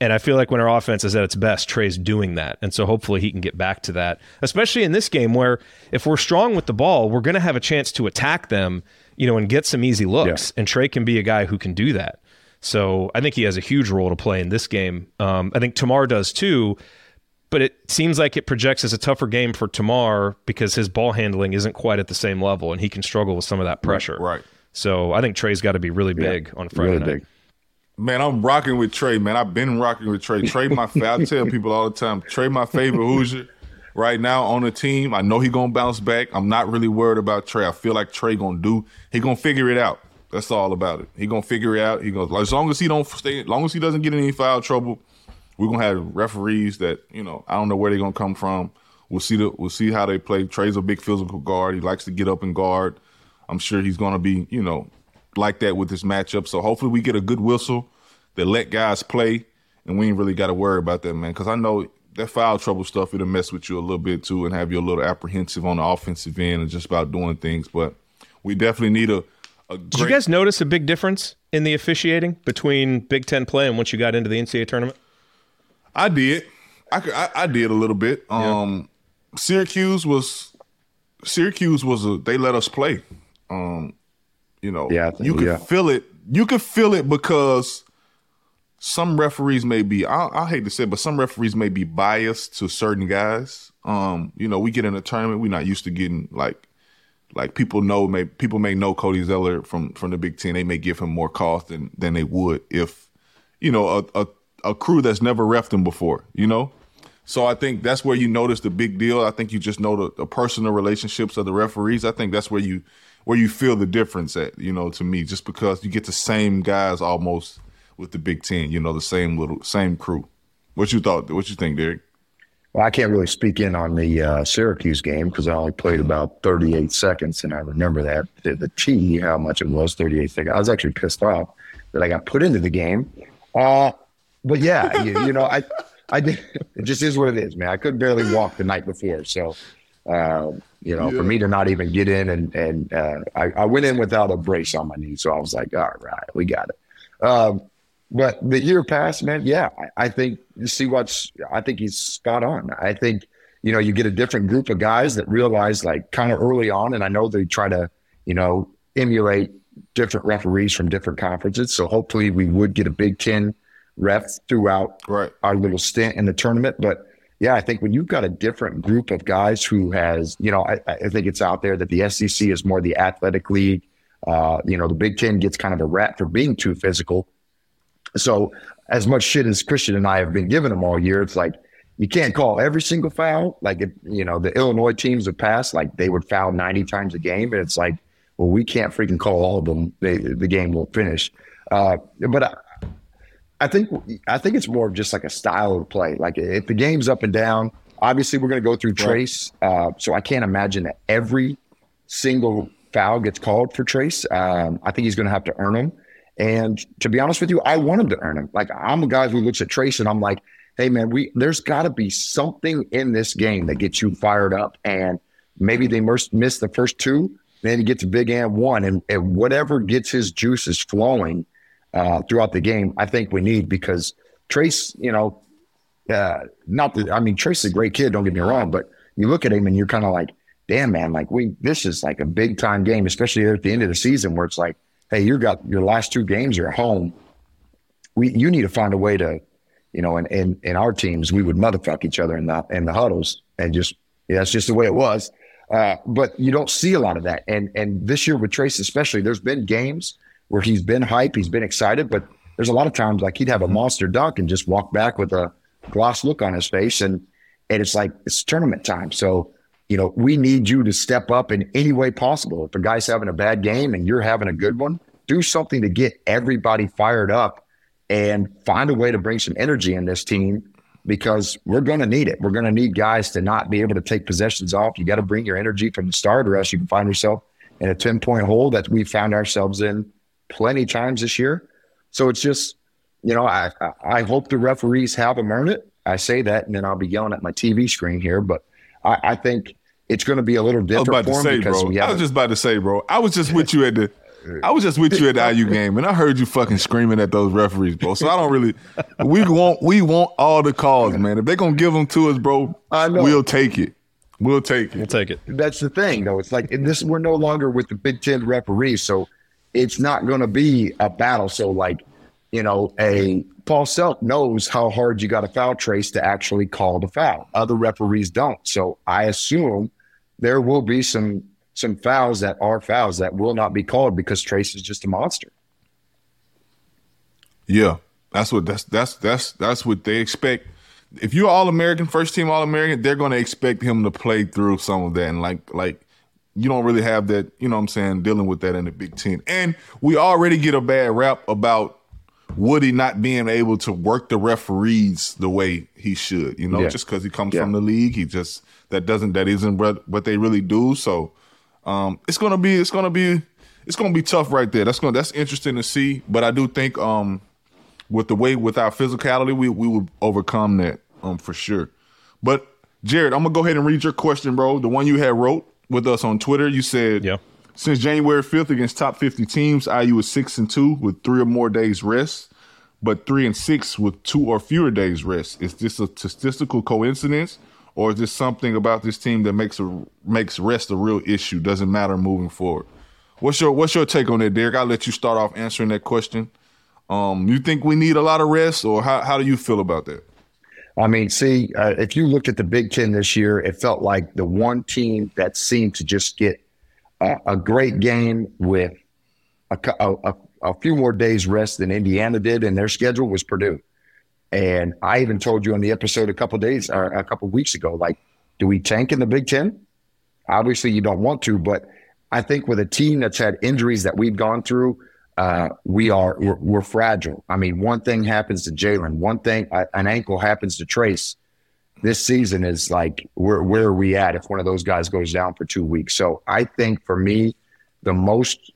And I feel like when our offense is at its best, Trey's doing that. And so hopefully he can get back to that, especially in this game where if we're strong with the ball, we're going to have a chance to attack them, you know, and get some easy looks. Yeah. And Trey can be a guy who can do that. So I think he has a huge role to play in this game. Um, I think Tamar does too, but it seems like it projects as a tougher game for Tamar because his ball handling isn't quite at the same level and he can struggle with some of that pressure. Right. right. So I think Trey's got to be really big yeah, on Friday really night. Big. Man, I'm rocking with Trey, man. I've been rocking with Trey. Trey, my I tell people all the time, Trey, my favorite Hoosier right now on the team. I know he gonna bounce back. I'm not really worried about Trey. I feel like Trey gonna do. He gonna figure it out. That's all about it. He gonna figure it out. He gonna as long as he don't stay, as long as he doesn't get in any foul trouble, we're gonna have referees that you know. I don't know where they're gonna come from. We'll see the we'll see how they play. Trey's a big physical guard. He likes to get up and guard. I'm sure he's gonna be you know. like that with this matchup. So hopefully we get a good whistle that let guys play and we ain't really got to worry about that, man. Because I know that foul trouble stuff, it'll mess with you a little bit too and have you a little apprehensive on the offensive end and just about doing things. But we definitely need a, a great... Did you guys notice a big difference in the officiating between Big Ten play and once you got into the N C A A tournament? I did. I, I, I did a little bit. Yeah. Um, Syracuse was... Syracuse was a... They let us play. Um... You know, yeah, think, you could yeah. feel it. You could feel it because some referees may be, I, I hate to say it, but some referees may be biased to certain guys. Um, you know, we get in a tournament, we're not used to getting like, like people know, may, people may know Cody Zeller from, from the Big Ten. They may give him more calls than, than they would if, you know, a, a, a crew that's never reffed him before, you know? So I think that's where you notice the big deal. I think you just know the, the personal relationships of the referees. I think that's where you, where you feel the difference at, you know, to me, just because you get the same guys almost with the Big Ten, you know, the same little, same crew. What you thought, what you think, Derek? Well, I can't really speak in on the uh, Syracuse game because I only played about thirty-eight seconds, and I remember that, the, the T, how much it was, thirty-eight seconds. I was actually pissed off that I got put into the game. Uh, but, yeah, you, you know, I, I did, it just is what it is, man. I could barely walk the night before, so – Uh, you know, yeah. for me to not even get in and, and uh, I, I went in without a brace on my knee. So I was like, all right, we got it. Um, but the year passed, man. Yeah, I, I think you see what's, I think he's spot on. I think, you know, you get a different group of guys that realize like kind of early on. And I know they try to, you know, emulate different referees from different conferences. So hopefully we would get a Big Ten ref throughout right. our little stint in the tournament. But yeah, I think when you've got a different group of guys who has, you know, I, I think it's out there that the S E C is more the athletic league. Uh, you know, the Big Ten gets kind of a rap for being too physical. So as much shit as Christian and I have been giving them all year, it's like, you can't call every single foul. Like, if, you know, the Illinois teams would pass, like they would foul ninety times a game. And it's like, well, we can't freaking call all of them. They, the game will finish. Uh, but I, I think I think it's more of just like a style of play. Like, if the game's up and down, obviously we're going to go through Trace. Uh, so I can't imagine that every single foul gets called for Trace. Um, I think he's going to have to earn them. And to be honest with you, I want him to earn them. Like, I'm a guy who looks at Trace and I'm like, hey, man, we there's got to be something in this game that gets you fired up. And maybe they miss the first two, then he gets a big and one. And, and whatever gets his juices flowing uh, throughout the game, I think we need, because Trace, you know, uh, not that, I mean, Trace is a great kid, don't get me wrong, but you look at him and you're kind of like, damn, man, like we this is like a big time game, especially at the end of the season where it's like, hey, you got your last two games are at home. We you need to find a way to, you know, in, in, in our teams, we would motherfuck each other in the in the huddles, and just yeah, that's just the way it was. Uh, but you don't see a lot of that. And and this year with Trace especially, there's been games where he's been hype, he's been excited, but there's a lot of times like he'd have a monster dunk and just walk back with a gloss look on his face, and and it's like it's tournament time. So, you know, we need you to step up in any way possible. If a guy's having a bad game and you're having a good one, do something to get everybody fired up and find a way to bring some energy in this team, because we're going to need it. We're going to need guys to not be able to take possessions off. You got to bring your energy from the start, or else you can find yourself in a ten-point hole that we found ourselves in plenty times this year. So it's just, you know, I, I, I hope the referees have them earn it. I say that, and then I'll be yelling at my T V screen here, but I, I think – it's going to be a little different for him say, because bro, we have I was just about to say, bro, I was just with you at the I was just with you at the I U game, and I heard you fucking screaming at those referees, bro. So I don't really – we want we want all the calls, man. If they're going to give them to us, bro, I know. we'll take it. We'll take it. We'll take it. That's the thing, though. It's like this. We're no longer with the Big Ten referees, so it's not going to be a battle. So, like, you know, a Paul Selk knows how hard you got to foul Trace to actually call the foul. Other referees don't. So I assume – there will be some some fouls that are fouls that will not be called because Trace is just a monster. Yeah, that's what that's that's that's that's what they expect. If you're All-American, first team All-American, they're going to expect him to play through some of that, and like like you don't really have that, you know what I'm saying, dealing with that in the Big Ten. And we already get a bad rap about Woody not being able to work the referees the way he should, you know, yeah. just because he comes yeah. from the league, he just that doesn't that isn't what they really do. So um, it's gonna be it's gonna be it's gonna be tough right there. That's gonna that's interesting to see. But I do think um, with the way with our physicality, we we will overcome that um, for sure. But Jared, I'm gonna go ahead and read your question, bro. The one you had wrote with us on Twitter. You said, yeah. Since January fifth against top fifty teams, I U is six and two with three or more days rest, but three and six with two or fewer days rest. Is this a statistical coincidence, or is this something about this team that makes a makes rest a real issue? Doesn't matter moving forward. What's your what's your take on that, Derek? I'll let you start off answering that question. Um, you think we need a lot of rest, or how how do you feel about that? I mean, see, uh, if you looked at the Big Ten this year, it felt like the one team that seemed to just get a great game with a, a, a few more days rest than Indiana did, and their schedule was Purdue. And I even told you on the episode a couple of days or a couple of weeks ago, like, do we tank in the Big Ten? Obviously, you don't want to, but I think with a team that's had injuries that we've gone through, uh, we are we're, we're fragile. I mean, one thing happens to Jalen, one thing an ankle happens to Trace. This season is like, where where are we at if one of those guys goes down for two weeks? So I think for me, the most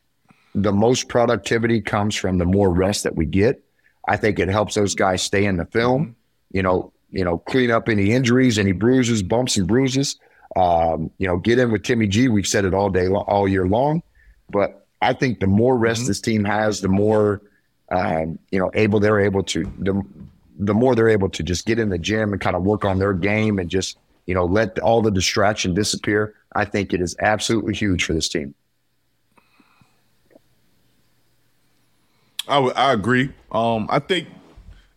the most productivity comes from the more rest that we get. I think it helps those guys stay in the film, you know, you know, clean up any injuries, any bruises, bumps and bruises. Um, you know, get in with Timmy G. We've said it all day, all year long. But I think the more rest mm-hmm. this team has, the more um, you know, able they're able to. The, the more they're able to just get in the gym and kind of work on their game and just, you know, let all the distraction disappear. I think it is absolutely huge for this team. I, w- I agree. Um, I think,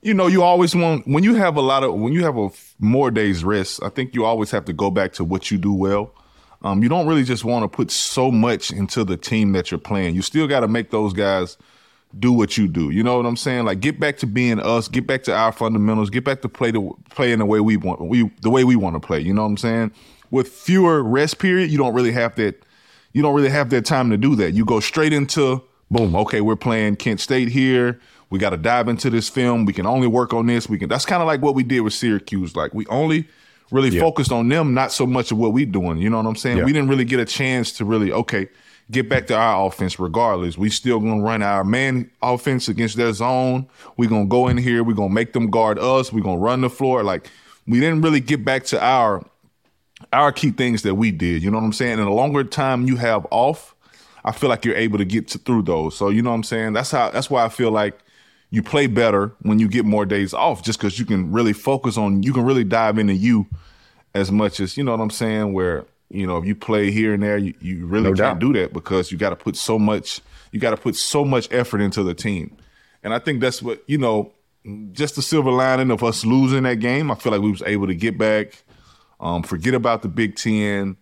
you know, you always want, when you have a lot of, when you have a f- more days rest, I think you always have to go back to what you do well. Um, you don't really just want to put so much into the team that you're playing. You still got to make those guys do what you do. You know what I'm saying? Like, get back to being us. Get back to our fundamentals. Get back to play the play in the way we want. We the way we want to play. You know what I'm saying? With fewer rest period, you don't really have that. You don't really have that time to do that. You go straight into boom. Okay, we're playing Kent State here. We got to dive into this film. We can only work on this. We can. That's kind of like what we did with Syracuse. Like, we only really yeah. focused on them, not so much of what we doing. You know what I'm saying? Yeah. We didn't really get a chance to really okay. get back to our offense regardless. We still going to run our man offense against their zone. We're going to go in here. We're going to make them guard us. We're going to run the floor. Like, we didn't really get back to our our key things that we did. You know what I'm saying? And the longer time you have off, I feel like you're able to get to, through those. So, you know what I'm saying? That's how. That's why I feel like you play better when you get more days off, just because you can really focus on, you can really dive into you as much as, you know what I'm saying, where – you know, if you play here and there, you, you really no can't doubt. do that because you got to put so much, you got to put so much effort into the team. And I think that's what, you know, just the silver lining of us losing that game. I feel like we was able to get back, um, forget about the Big Ten.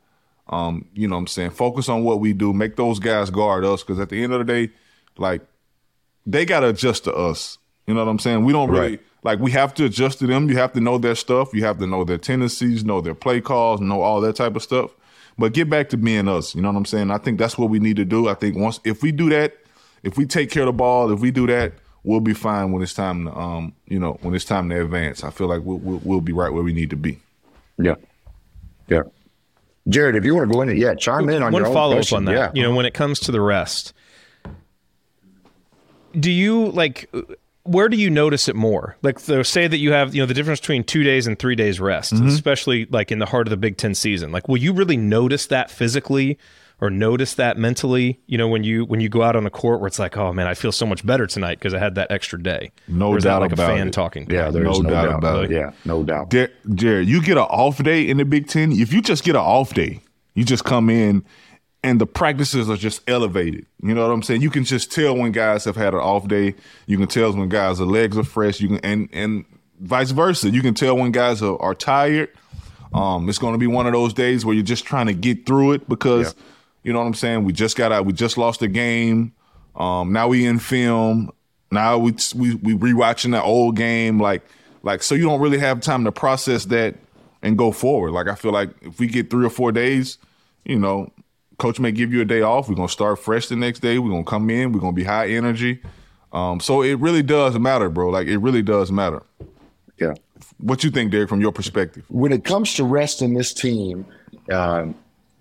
Um, you know what I'm saying? Focus on what we do, make those guys guard us. Cause at the end of the day, like, they got to adjust to us. You know what I'm saying? We don't really, right. like, we have to adjust to them. You have to know their stuff. You have to know their tendencies, know their play calls, know all that type of stuff. But get back to being us. You know what I'm saying? I think that's what we need to do. I think once, if we do that, if we take care of the ball, if we do that, we'll be fine when it's time to, um, you know, when it's time to advance. I feel like we'll, we'll, we'll be right where we need to be. Yeah. Yeah. Jared, if you want to go in, yeah, chime in on One your own follow-up question. on that. Yeah. You know, when it comes to the rest, do you, like... where do you notice it more? Like, so say that you have, you know, the difference between two days and three days rest, mm-hmm. especially like in the heart of the Big Ten season. Like, will you really notice that physically or notice that mentally? You know, when you when you go out on the court where it's like, oh man, I feel so much better tonight because I had that extra day. No doubt like about it. Like a fan it. talking. Yeah, there's no, no doubt, doubt about it. it. Yeah, no doubt. Jared, Jared, you get an off day in the Big Ten. If you just get an off day, you just come in. And the practices are just elevated. You know what I'm saying? You can just tell when guys have had an off day. You can tell when guys' legs are fresh. You can and and vice versa. You can tell when guys are, are tired. Um, it's going to be one of those days where you're just trying to get through it because, yeah. you know what I'm saying? We just got out. We just lost a game. Um, now we in film. Now we we we rewatching that old game. Like like so you don't really have time to process that and go forward. Like, I feel like if we get three or four days, you know. Coach may give you a day off. We're going to start fresh the next day. We're going to come in. We're going to be high energy. Um, so it really does matter, bro. Like, it really does matter. Yeah. What you think, Derek, from your perspective? When it comes to rest in this team, um,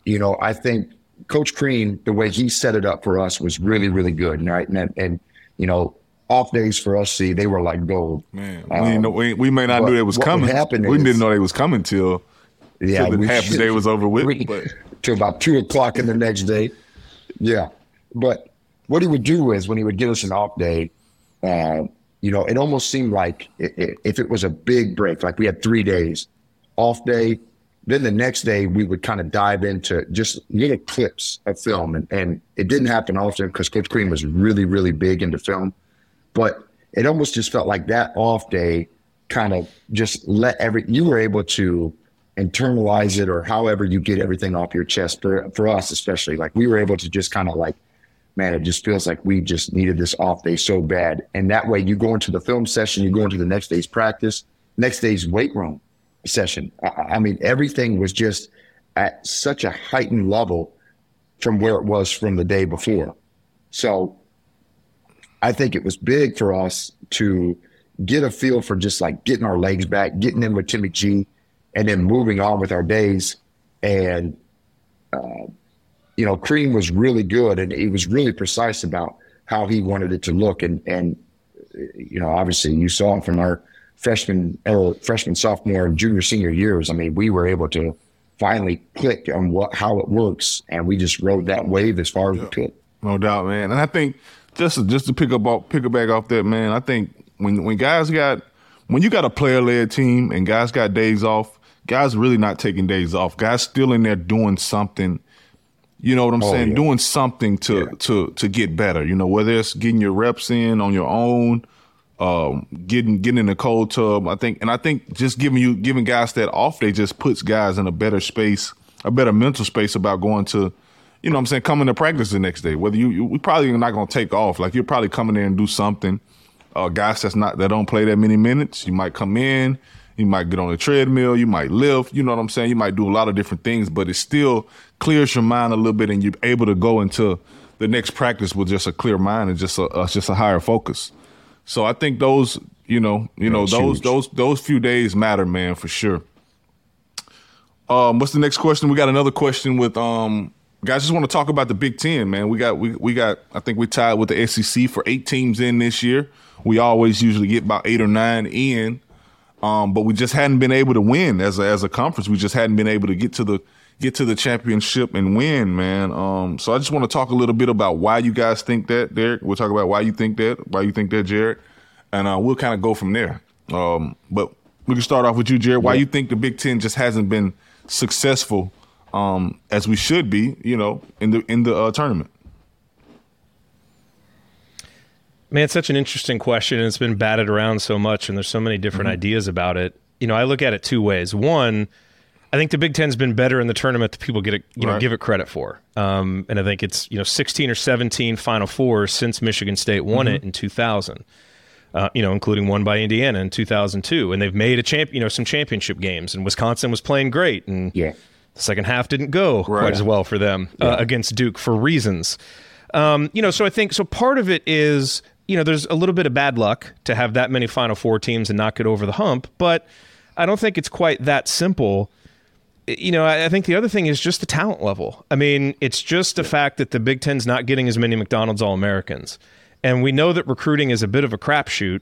you know, I think Coach Crean, the way he set it up for us was really, really good. Right? And, and you know, off days for us, see, they were like gold. Man, um, we, know, we, we may not knew it was coming. We is, didn't know they was coming till – Yeah, so the half the day was over with. We, but. To about two o'clock in the next day. Yeah. But what he would do is when he would give us an off day, uh, you know, it almost seemed like it, it, if it was a big break, like we had three days off day, then the next day we would kind of dive into just little clips of film. And, and it didn't happen often because Coach Crean was really, really big into film. But it almost just felt like that off day kind of just let every – you were able to – internalize it or however you get everything off your chest for, for us, especially like we were able to just kind of like, man, it just feels like we just needed this off day so bad. And that way you go into the film session, you go into the next day's practice, next day's weight room session. I, I mean, everything was just at such a heightened level from where it was from the day before. So I think it was big for us to get a feel for just like getting our legs back, getting in with Timmy G, and then moving on with our days. And, uh, you know, Crean was really good, and he was really precise about how he wanted it to look. And, and you know, obviously you saw from our freshman, or freshman, sophomore, junior, senior years, I mean, we were able to finally click on what how it works, and we just rode that wave as far as we could. No doubt, man. And I think just, just to pick up off, pick it back off that, man, I think when when guys got – when you got a player-led team and guys got days off, guys really not taking days off. Guys still in there doing something. You know what I'm oh, saying? Yeah. Doing something to, yeah. to to get better. You know, whether it's getting your reps in on your own, um, getting getting in the cold tub. I think, and I think just giving you giving guys that off day just puts guys in a better space, a better mental space about going to you know what I'm saying, coming to practice the next day. Whether you, you we probably not going to take off. Like, you're probably coming there and do something. Uh, guys that's not, that don't play that many minutes, you might come in, you might get on the treadmill, you might lift, you know what I'm saying? You might do a lot of different things, but it still clears your mind a little bit, and you're able to go into the next practice with just a clear mind and just a, a just a higher focus. So I think those, you know, you know, those, those, those few days matter, man, for sure. Um, what's the next question? We got another question with, um, guys just want to talk about the Big Ten, man. We got, we, we got, I think we tied with the S E C for eight teams in this year. We always usually get about eight or nine in, um, but we just hadn't been able to win as a, as a conference. We just hadn't been able to get to the, get to the championship and win, man. Um, so I just want to talk a little bit about why you guys think that, Derek. We'll talk about why you think that, why you think that, Jared. And uh, we'll kind of go from there. Um, but we can start off with you, Jared. Why yeah. you think the Big Ten just hasn't been successful um, as we should be, you know, in the in the uh, tournament? Man, it's such an interesting question, and it's been batted around so much, and there's so many different mm-hmm. ideas about it. You know, I look at it two ways. One, I think the Big Ten's been better in the tournament than people get it, you right. know, give it credit for. Um, and I think it's, you know, sixteen or seventeen Final Fours since Michigan State won mm-hmm. it in two thousand, uh, you know, including one by Indiana in two thousand two. And they've made a champ, you know, some championship games. And Wisconsin was playing great, and yeah. the second half didn't go right. quite as well for them yeah. uh, against Duke for reasons. Um, you know, so I think so. Part of it is, you know, there's a little bit of bad luck to have that many Final Four teams and not get over the hump, but I don't think it's quite that simple. You know, I think the other thing is just the talent level. I mean, it's just the fact that the Big Ten's not getting as many McDonald's All-Americans. And we know that recruiting is a bit of a crapshoot,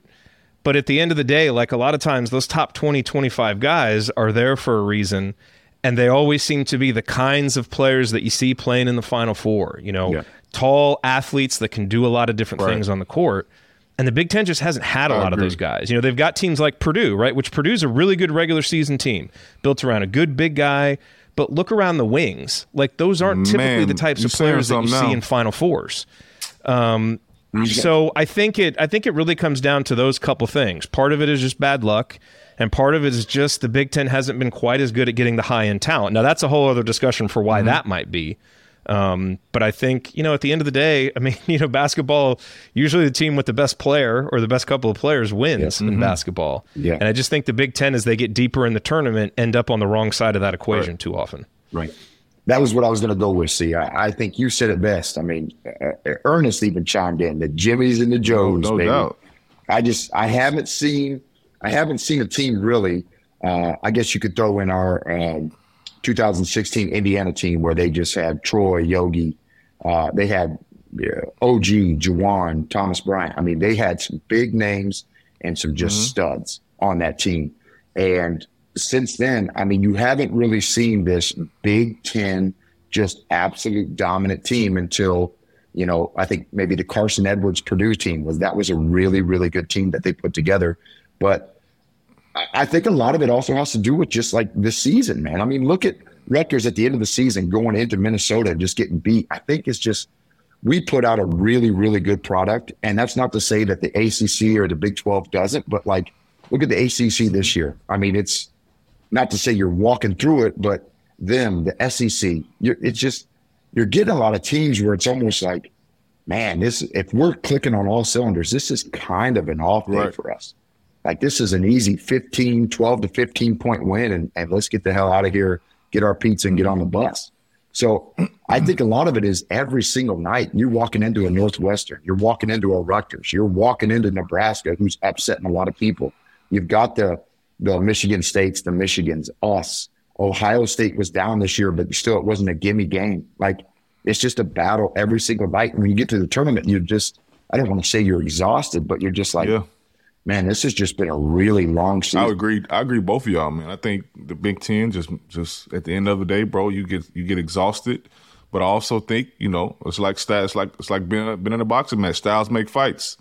but at the end of the day, like a lot of times, those top twenty, twenty-five guys are there for a reason, and they always seem to be the kinds of players that you see playing in the Final Four. You know, yeah. tall athletes that can do a lot of different right. things on the court. And the Big Ten just hasn't had a I lot agree. of those guys. You know, they've got teams like Purdue, right? Which Purdue's a really good regular season team, built around a good big guy. But look around the wings; like those aren't Man, typically the types of players that you now. see in Final Fours. Um, okay. So I think it, I think it really comes down to those couple things. Part of it is just bad luck, and part of it is just the Big Ten hasn't been quite as good at getting the high end talent. Now that's a whole other discussion for why mm-hmm. that might be. Um, but I think, you know, at the end of the day, I mean, you know, basketball, usually the team with the best player or the best couple of players wins yes. in mm-hmm. basketball. Yeah. And I just think the Big Ten, as they get deeper in the tournament, end up on the wrong side of that equation right. too often. Right. That was what I was going to go with, see. I, I think you said it best. I mean, uh, Ernest even chimed in, the Jimmies and the Joes, no, no baby. Doubt. I just, I haven't seen, I haven't seen a team really, uh, I guess you could throw in our, um, two thousand sixteen Indiana team where they just had Troy, Yogi. Uh, they had yeah, O G, Juwan, Thomas Bryant. I mean, they had some big names and some just mm-hmm. studs on that team. And since then, I mean, you haven't really seen this Big Ten just absolute dominant team until, you know, I think maybe the Carson Edwards Purdue team was that was a really, really good team that they put together. But I think a lot of it also has to do with just like this season, man. I mean, look at Rutgers at the end of the season going into Minnesota and just getting beat. I think it's just we put out a really, really good product. And that's not to say that the A C C or the Big twelve doesn't, but like look at the A C C this year. I mean, it's not to say you're walking through it, but them, the S E C, you're, it's just you're getting a lot of teams where it's almost like, man, this if we're clicking on all cylinders, this is kind of an off day right. for us. Like, this is an easy fifteen, twelve to fifteen point win, and, and let's get the hell out of here, get our pizza, and get on the bus. So I think a lot of it is every single night you're walking into a Northwestern, you're walking into a Rutgers, you're walking into Nebraska, who's upsetting a lot of people. You've got the, the Michigan States, the Michigans, us. Ohio State was down this year, but still it wasn't a gimme game. Like, it's just a battle every single night. And when you get to the tournament, you're just – I don't want to say you're exhausted, but you're just like yeah. – man, this has just been a really long season. I agree. I agree, both of y'all, man. I think the Big Ten just, just at the end of the day, bro, you get you get exhausted. But I also think, you know, it's like it's like it's like being been in a boxing match. Styles make fights.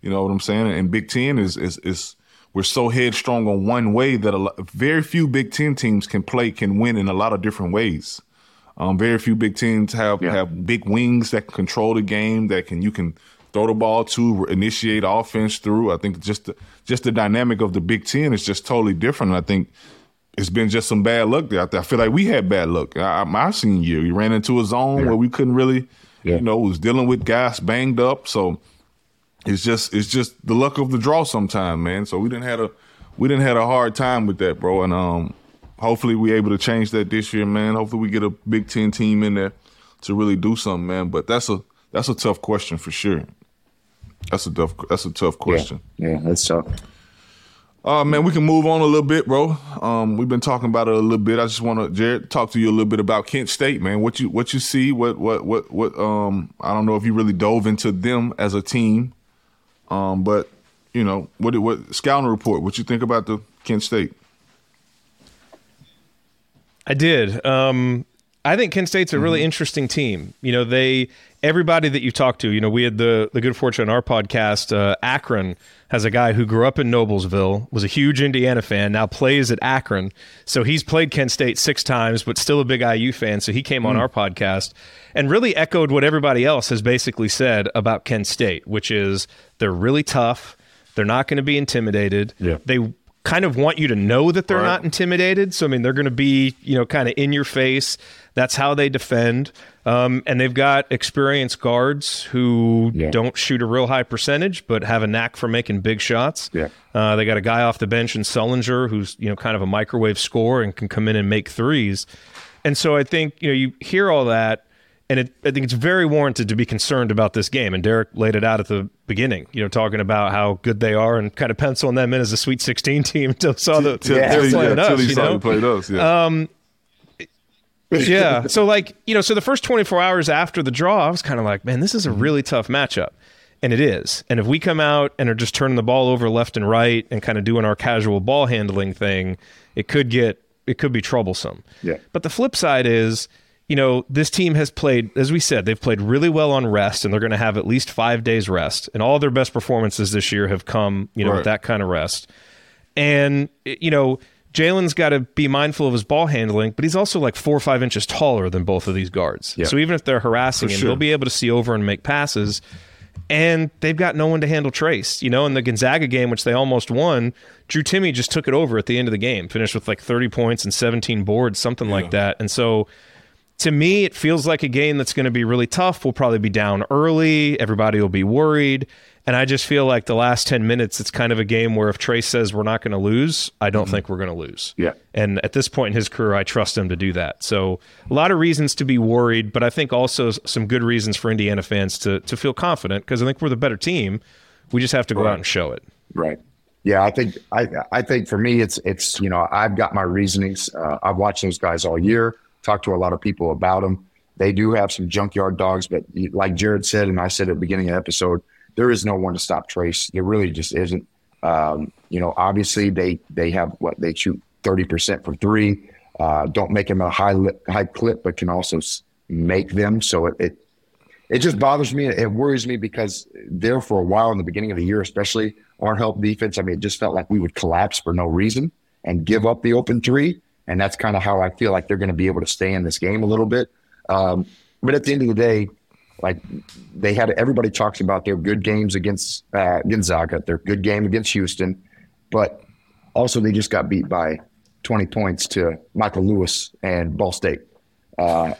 You know what I'm saying? And Big Ten is is is we're so headstrong on one way that a lot, very few Big Ten teams can play can win in a lot of different ways. Um, very few Big Tens have yeah. have big wings that can control the game that can you can. throw the ball to, initiate offense through. I think just the, just the dynamic of the Big Ten is just totally different. I think it's been just some bad luck there. I feel like we had bad luck. I, my senior year, we ran into a zone yeah. where we couldn't really, yeah. you know, was dealing with guys banged up. So it's just it's just the luck of the draw sometimes, man. So we didn't have a we didn't have a hard time with that, bro. And um, hopefully we're able to change that this year, man. Hopefully we get a Big Ten team in there to really do something, man. But that's a that's a tough question for sure. That's a tough that's a tough question. Yeah, yeah that's tough. Uh, man, we can move on a little bit, bro. Um, we've been talking about it a little bit. I just want to, Jared, talk to you a little bit about Kent State, man. What you what you see? What what what what? Um, I don't know if you really dove into them as a team, um, but you know what? What scouting report? What you think about the Kent State? I did. Um, I think Kent State's a really mm-hmm. interesting team. You know, they everybody that you talk to. You know, we had the the good fortune on our podcast, uh, Akron. Has a guy who grew up in Noblesville, was a huge Indiana fan, now plays at Akron. So he's played Kent State six times, but still a big I U fan. So he came on mm. our podcast and really echoed what everybody else has basically said about Kent State, which is they're really tough. They're not going to be intimidated. Yeah. They kind of want you to know that they're right. not intimidated. So, I mean, they're going to be, you know, kind of in your face. That's how they defend. Um, and they've got experienced guards who yeah. don't shoot a real high percentage, but have a knack for making big shots. Yeah. Uh, they got a guy off the bench in Sullinger who's, you know, kind of a microwave scorer and can come in and make threes. And so I think, you know, you hear all that, and it, I think it's very warranted to be concerned about this game. And Derek laid it out at the beginning, you know, talking about how good they are and kind of penciling them in as a Sweet sixteen team until saw the till, yeah. till, yeah, us, till he saw played us. Yeah. Um, yeah. So, like, you know, so the first twenty-four hours after the draw, I was kind of like, man, this is a really tough matchup. And it is. And if we come out and are just turning the ball over left and right and kind of doing our casual ball handling thing, it could get, it could be troublesome. Yeah. But the flip side is, you know, this team has played, as we said, they've played really well on rest, and they're going to have at least five days rest. And all their best performances this year have come, you know, right. with that kind of rest. And, you know, Jalen's got to be mindful of his ball handling, but he's also like four or five inches taller than both of these guards. Yeah. So even if they're harassing For him, sure. they'll be able to see over and make passes. And they've got no one to handle Trace. You know, in the Gonzaga game, which they almost won, Drew Timmy just took it over at the end of the game, finished with like thirty points and seventeen boards, something yeah. like that. And so to me, it feels like a game that's going to be really tough. We'll probably be down early. Everybody will be worried. And I just feel like the last ten minutes, it's kind of a game where if Trace says we're not going to lose, I don't mm-hmm. think we're going to lose. Yeah. And at this point in his career, I trust him to do that. So a lot of reasons to be worried, but I think also some good reasons for Indiana fans to to feel confident, because I think we're the better team. We just have to go right. out and show it. Right. Yeah, I think I I think for me, it's, it's you know, I've got my reasonings. Uh, I've watched those guys all year, talked to a lot of people about them. They do have some junkyard dogs, but like Jared said, and I said at the beginning of the episode, there is no one to stop Trace. It really just isn't. Um, you know, obviously they they have what they shoot thirty percent from three. Uh, don't make them a high li- high clip, but can also make them. So it, it it just bothers me. It worries me because there for a while in the beginning of the year, especially our help defense, I mean, it just felt like we would collapse for no reason and give up the open three. And that's kind of how I feel like they're going to be able to stay in this game a little bit. Um, but at the end of the day, like they had, everybody talks about their good games against uh, Gonzaga, their good game against Houston, but also they just got beat by twenty points to Michael Lewis and Ball State, uh,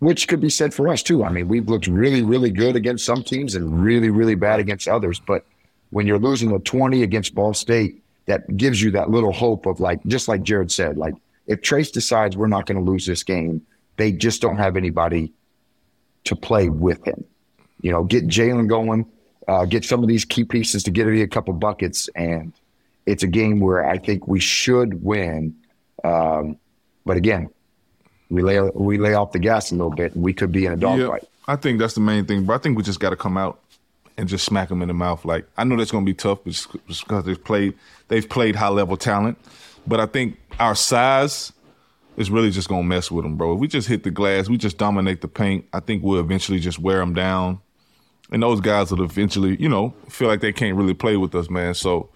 which could be said for us too. I mean, we've looked really, really good against some teams and really, really bad against others. But when you're losing a twenty against Ball State, that gives you that little hope of like, just like Jared said, like if Trace decides we're not going to lose this game, they just don't have anybody to play with him. You know, get Jalen going, uh, get some of these key pieces to get a couple buckets, and it's a game where I think we should win. Um, but again, we lay we lay off the gas a little bit, and we could be in a dogfight. Yeah, I think that's the main thing, but I think we just got to come out and just smack them in the mouth. Like, I know that's going to be tough because they've played they've played high level talent, but I think our size it's really just going to mess with them, bro. If we just hit the glass, we just dominate the paint, I think we'll eventually just wear them down. And those guys will eventually, you know, feel like they can't really play with us, man. So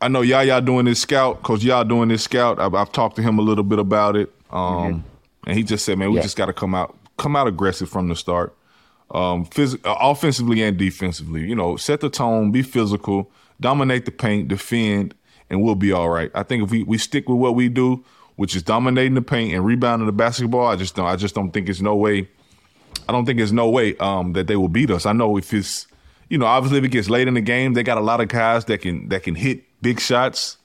I know Yaya doing this scout, Coach Yaya doing this scout. I've, I've talked to him a little bit about it. Um, mm-hmm. And he just said, man, we yeah. just got to come out come out aggressive from the start, um, phys- offensively and defensively. You know, set the tone, be physical, dominate the paint, defend, and we'll be all right. I think if we, we stick with what we do, which is dominating the paint and rebounding the basketball, I just don't I just don't think it's no way I don't think it's no way um, that they will beat us. I know if it's you know, obviously if it gets late in the game, they got a lot of guys that can that can hit big shots.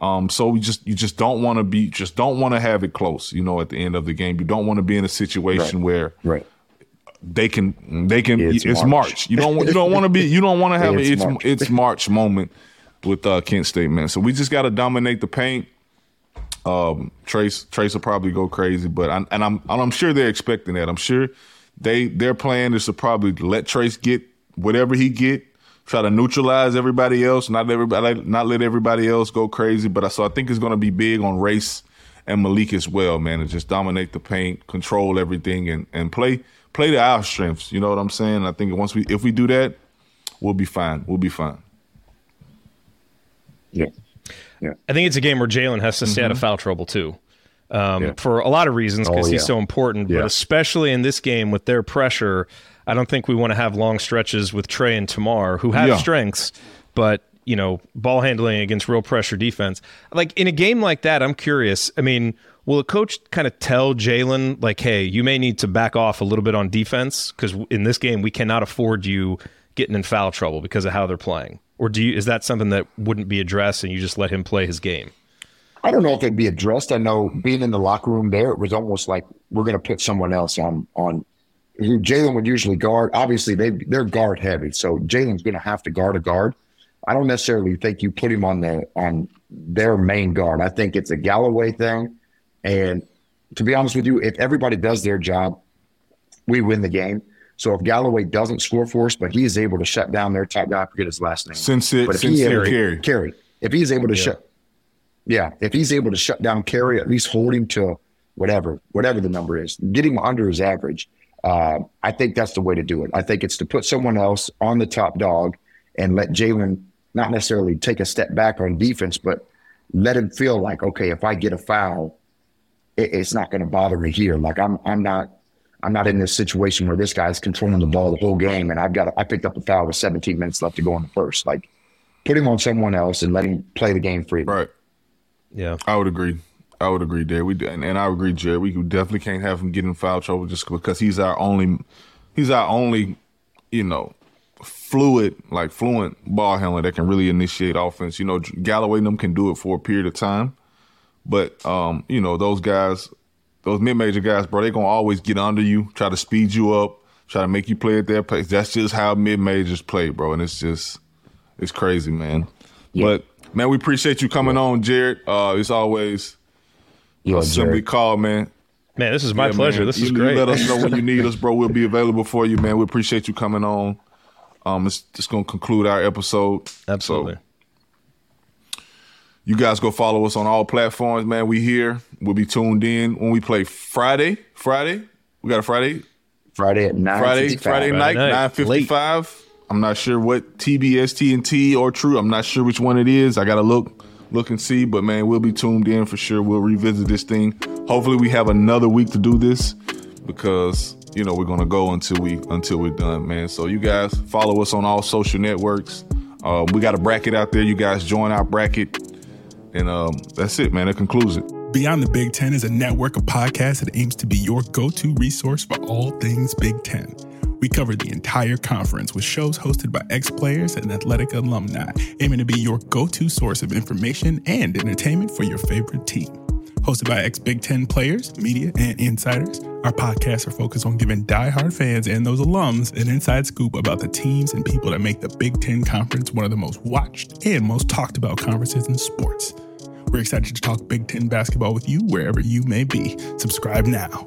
Um, so we just you just don't want to be just don't want to have it close, you know, at the end of the game. You don't want to be in a situation right. where right. they can they can it's, it's March. March. You don't you don't want to be you don't want to have it's an it's March. it's March moment with uh, Kent State, man. So we just got to dominate the paint. Um, Trace Trace will probably go crazy, but I, and I'm and I'm sure they're expecting that. I'm sure they their plan is to probably let Trace get whatever he get. Try to neutralize everybody else, not everybody, not let everybody else go crazy. But I, so I think it's going to be big on Race and Malik as well, man. And just dominate the paint, control everything, and, and play play to our strengths. You know what I'm saying? I think once we if we do that, we'll be fine. We'll be fine. Yeah, yeah. I think it's a game where Jalen has to stay mm-hmm. out of foul trouble too, um, yeah. for a lot of reasons because oh, yeah. he's so important. Yeah. But especially in this game with their pressure. I don't think we want to have long stretches with Trey and Tamar, who have yeah. strengths, but, you know, ball handling against real pressure defense. Like, in a game like that, I'm curious. I mean, will a coach kind of tell Jalen, like, hey, you may need to back off a little bit on defense because in this game we cannot afford you getting in foul trouble because of how they're playing? Or do you, is that something that wouldn't be addressed and you just let him play his game? I don't know if they'd be addressed. I know being in the locker room there, it was almost like we're going to put someone else on on. Jalen would usually guard. Obviously, they, they're guard heavy, so Jalen's going to have to guard a guard. I don't necessarily think you put him on the on their main guard. I think it's a Galloway thing. And to be honest with you, if everybody does their job, we win the game. So if Galloway doesn't score for us, but he is able to shut down their top guy, I forget his last name. Since it, but if since he able, Carey. Carey. If he's able to yeah. shut, yeah, if he's able to shut down Carey, at least hold him to whatever, whatever the number is, get him under his average. Uh, I think that's the way to do it. I think it's to put someone else on the top dog and let Jalen not necessarily take a step back on defense, but let him feel like, okay, if I get a foul, it, it's not going to bother me here. Like I'm, I'm not, I'm not in this situation where this guy's controlling the ball the whole game, and I've got, a, I picked up a foul with seventeen minutes left to go in the first. Like, put him on someone else and let him play the game freely. Right. Yeah, I would agree. I would agree there. We and, and I agree, Jared. We definitely can't have him get in foul trouble just because he's our only, he's our only, you know, fluid like fluent ball handler that can really initiate offense. You know, Galloway and them can do it for a period of time, but um, you know, those guys, those mid-major guys, bro, they're gonna always get under you, try to speed you up, try to make you play at their place. That's just how mid-majors play, bro, and it's just, it's crazy, man. Yeah. But man, we appreciate you coming yeah. on, Jared. Uh, it's always. Yo, Assembly Call, man. Man, this is my yeah, pleasure. Man. This you, is great. You let us know when you need us, bro. We'll be available for you, man. We appreciate you coming on. Um, it's just going to conclude our episode. Absolutely. So, you guys go follow us on all platforms, man. We here. We'll be tuned in when we play Friday. Friday? We got a Friday? Friday at nine fifty-five. Friday, Friday night, night. nine fifty-five. I'm not sure what T B S T N T or True. I'm not sure which one it is. I got to look. Look and see, but man, we'll be tuned in for sure. We'll revisit this thing. Hopefully we have another week to do this because, you know, we're going to go until we until we're done, man. So you guys follow us on all social networks. Uh, we got a bracket out there. You guys join our bracket. And um, that's it, man. That concludes it. Beyond the Big Ten is a network of podcasts that aims to be your go-to resource for all things Big Ten. We cover the entire conference with shows hosted by ex-players and athletic alumni, aiming to be your go-to source of information and entertainment for your favorite team. Hosted by ex-Big Ten players, media, and insiders, our podcasts are focused on giving diehard fans and those alums an inside scoop about the teams and people that make the Big Ten Conference one of the most watched and most talked about conferences in sports. We're excited to talk Big Ten basketball with you wherever you may be. Subscribe now.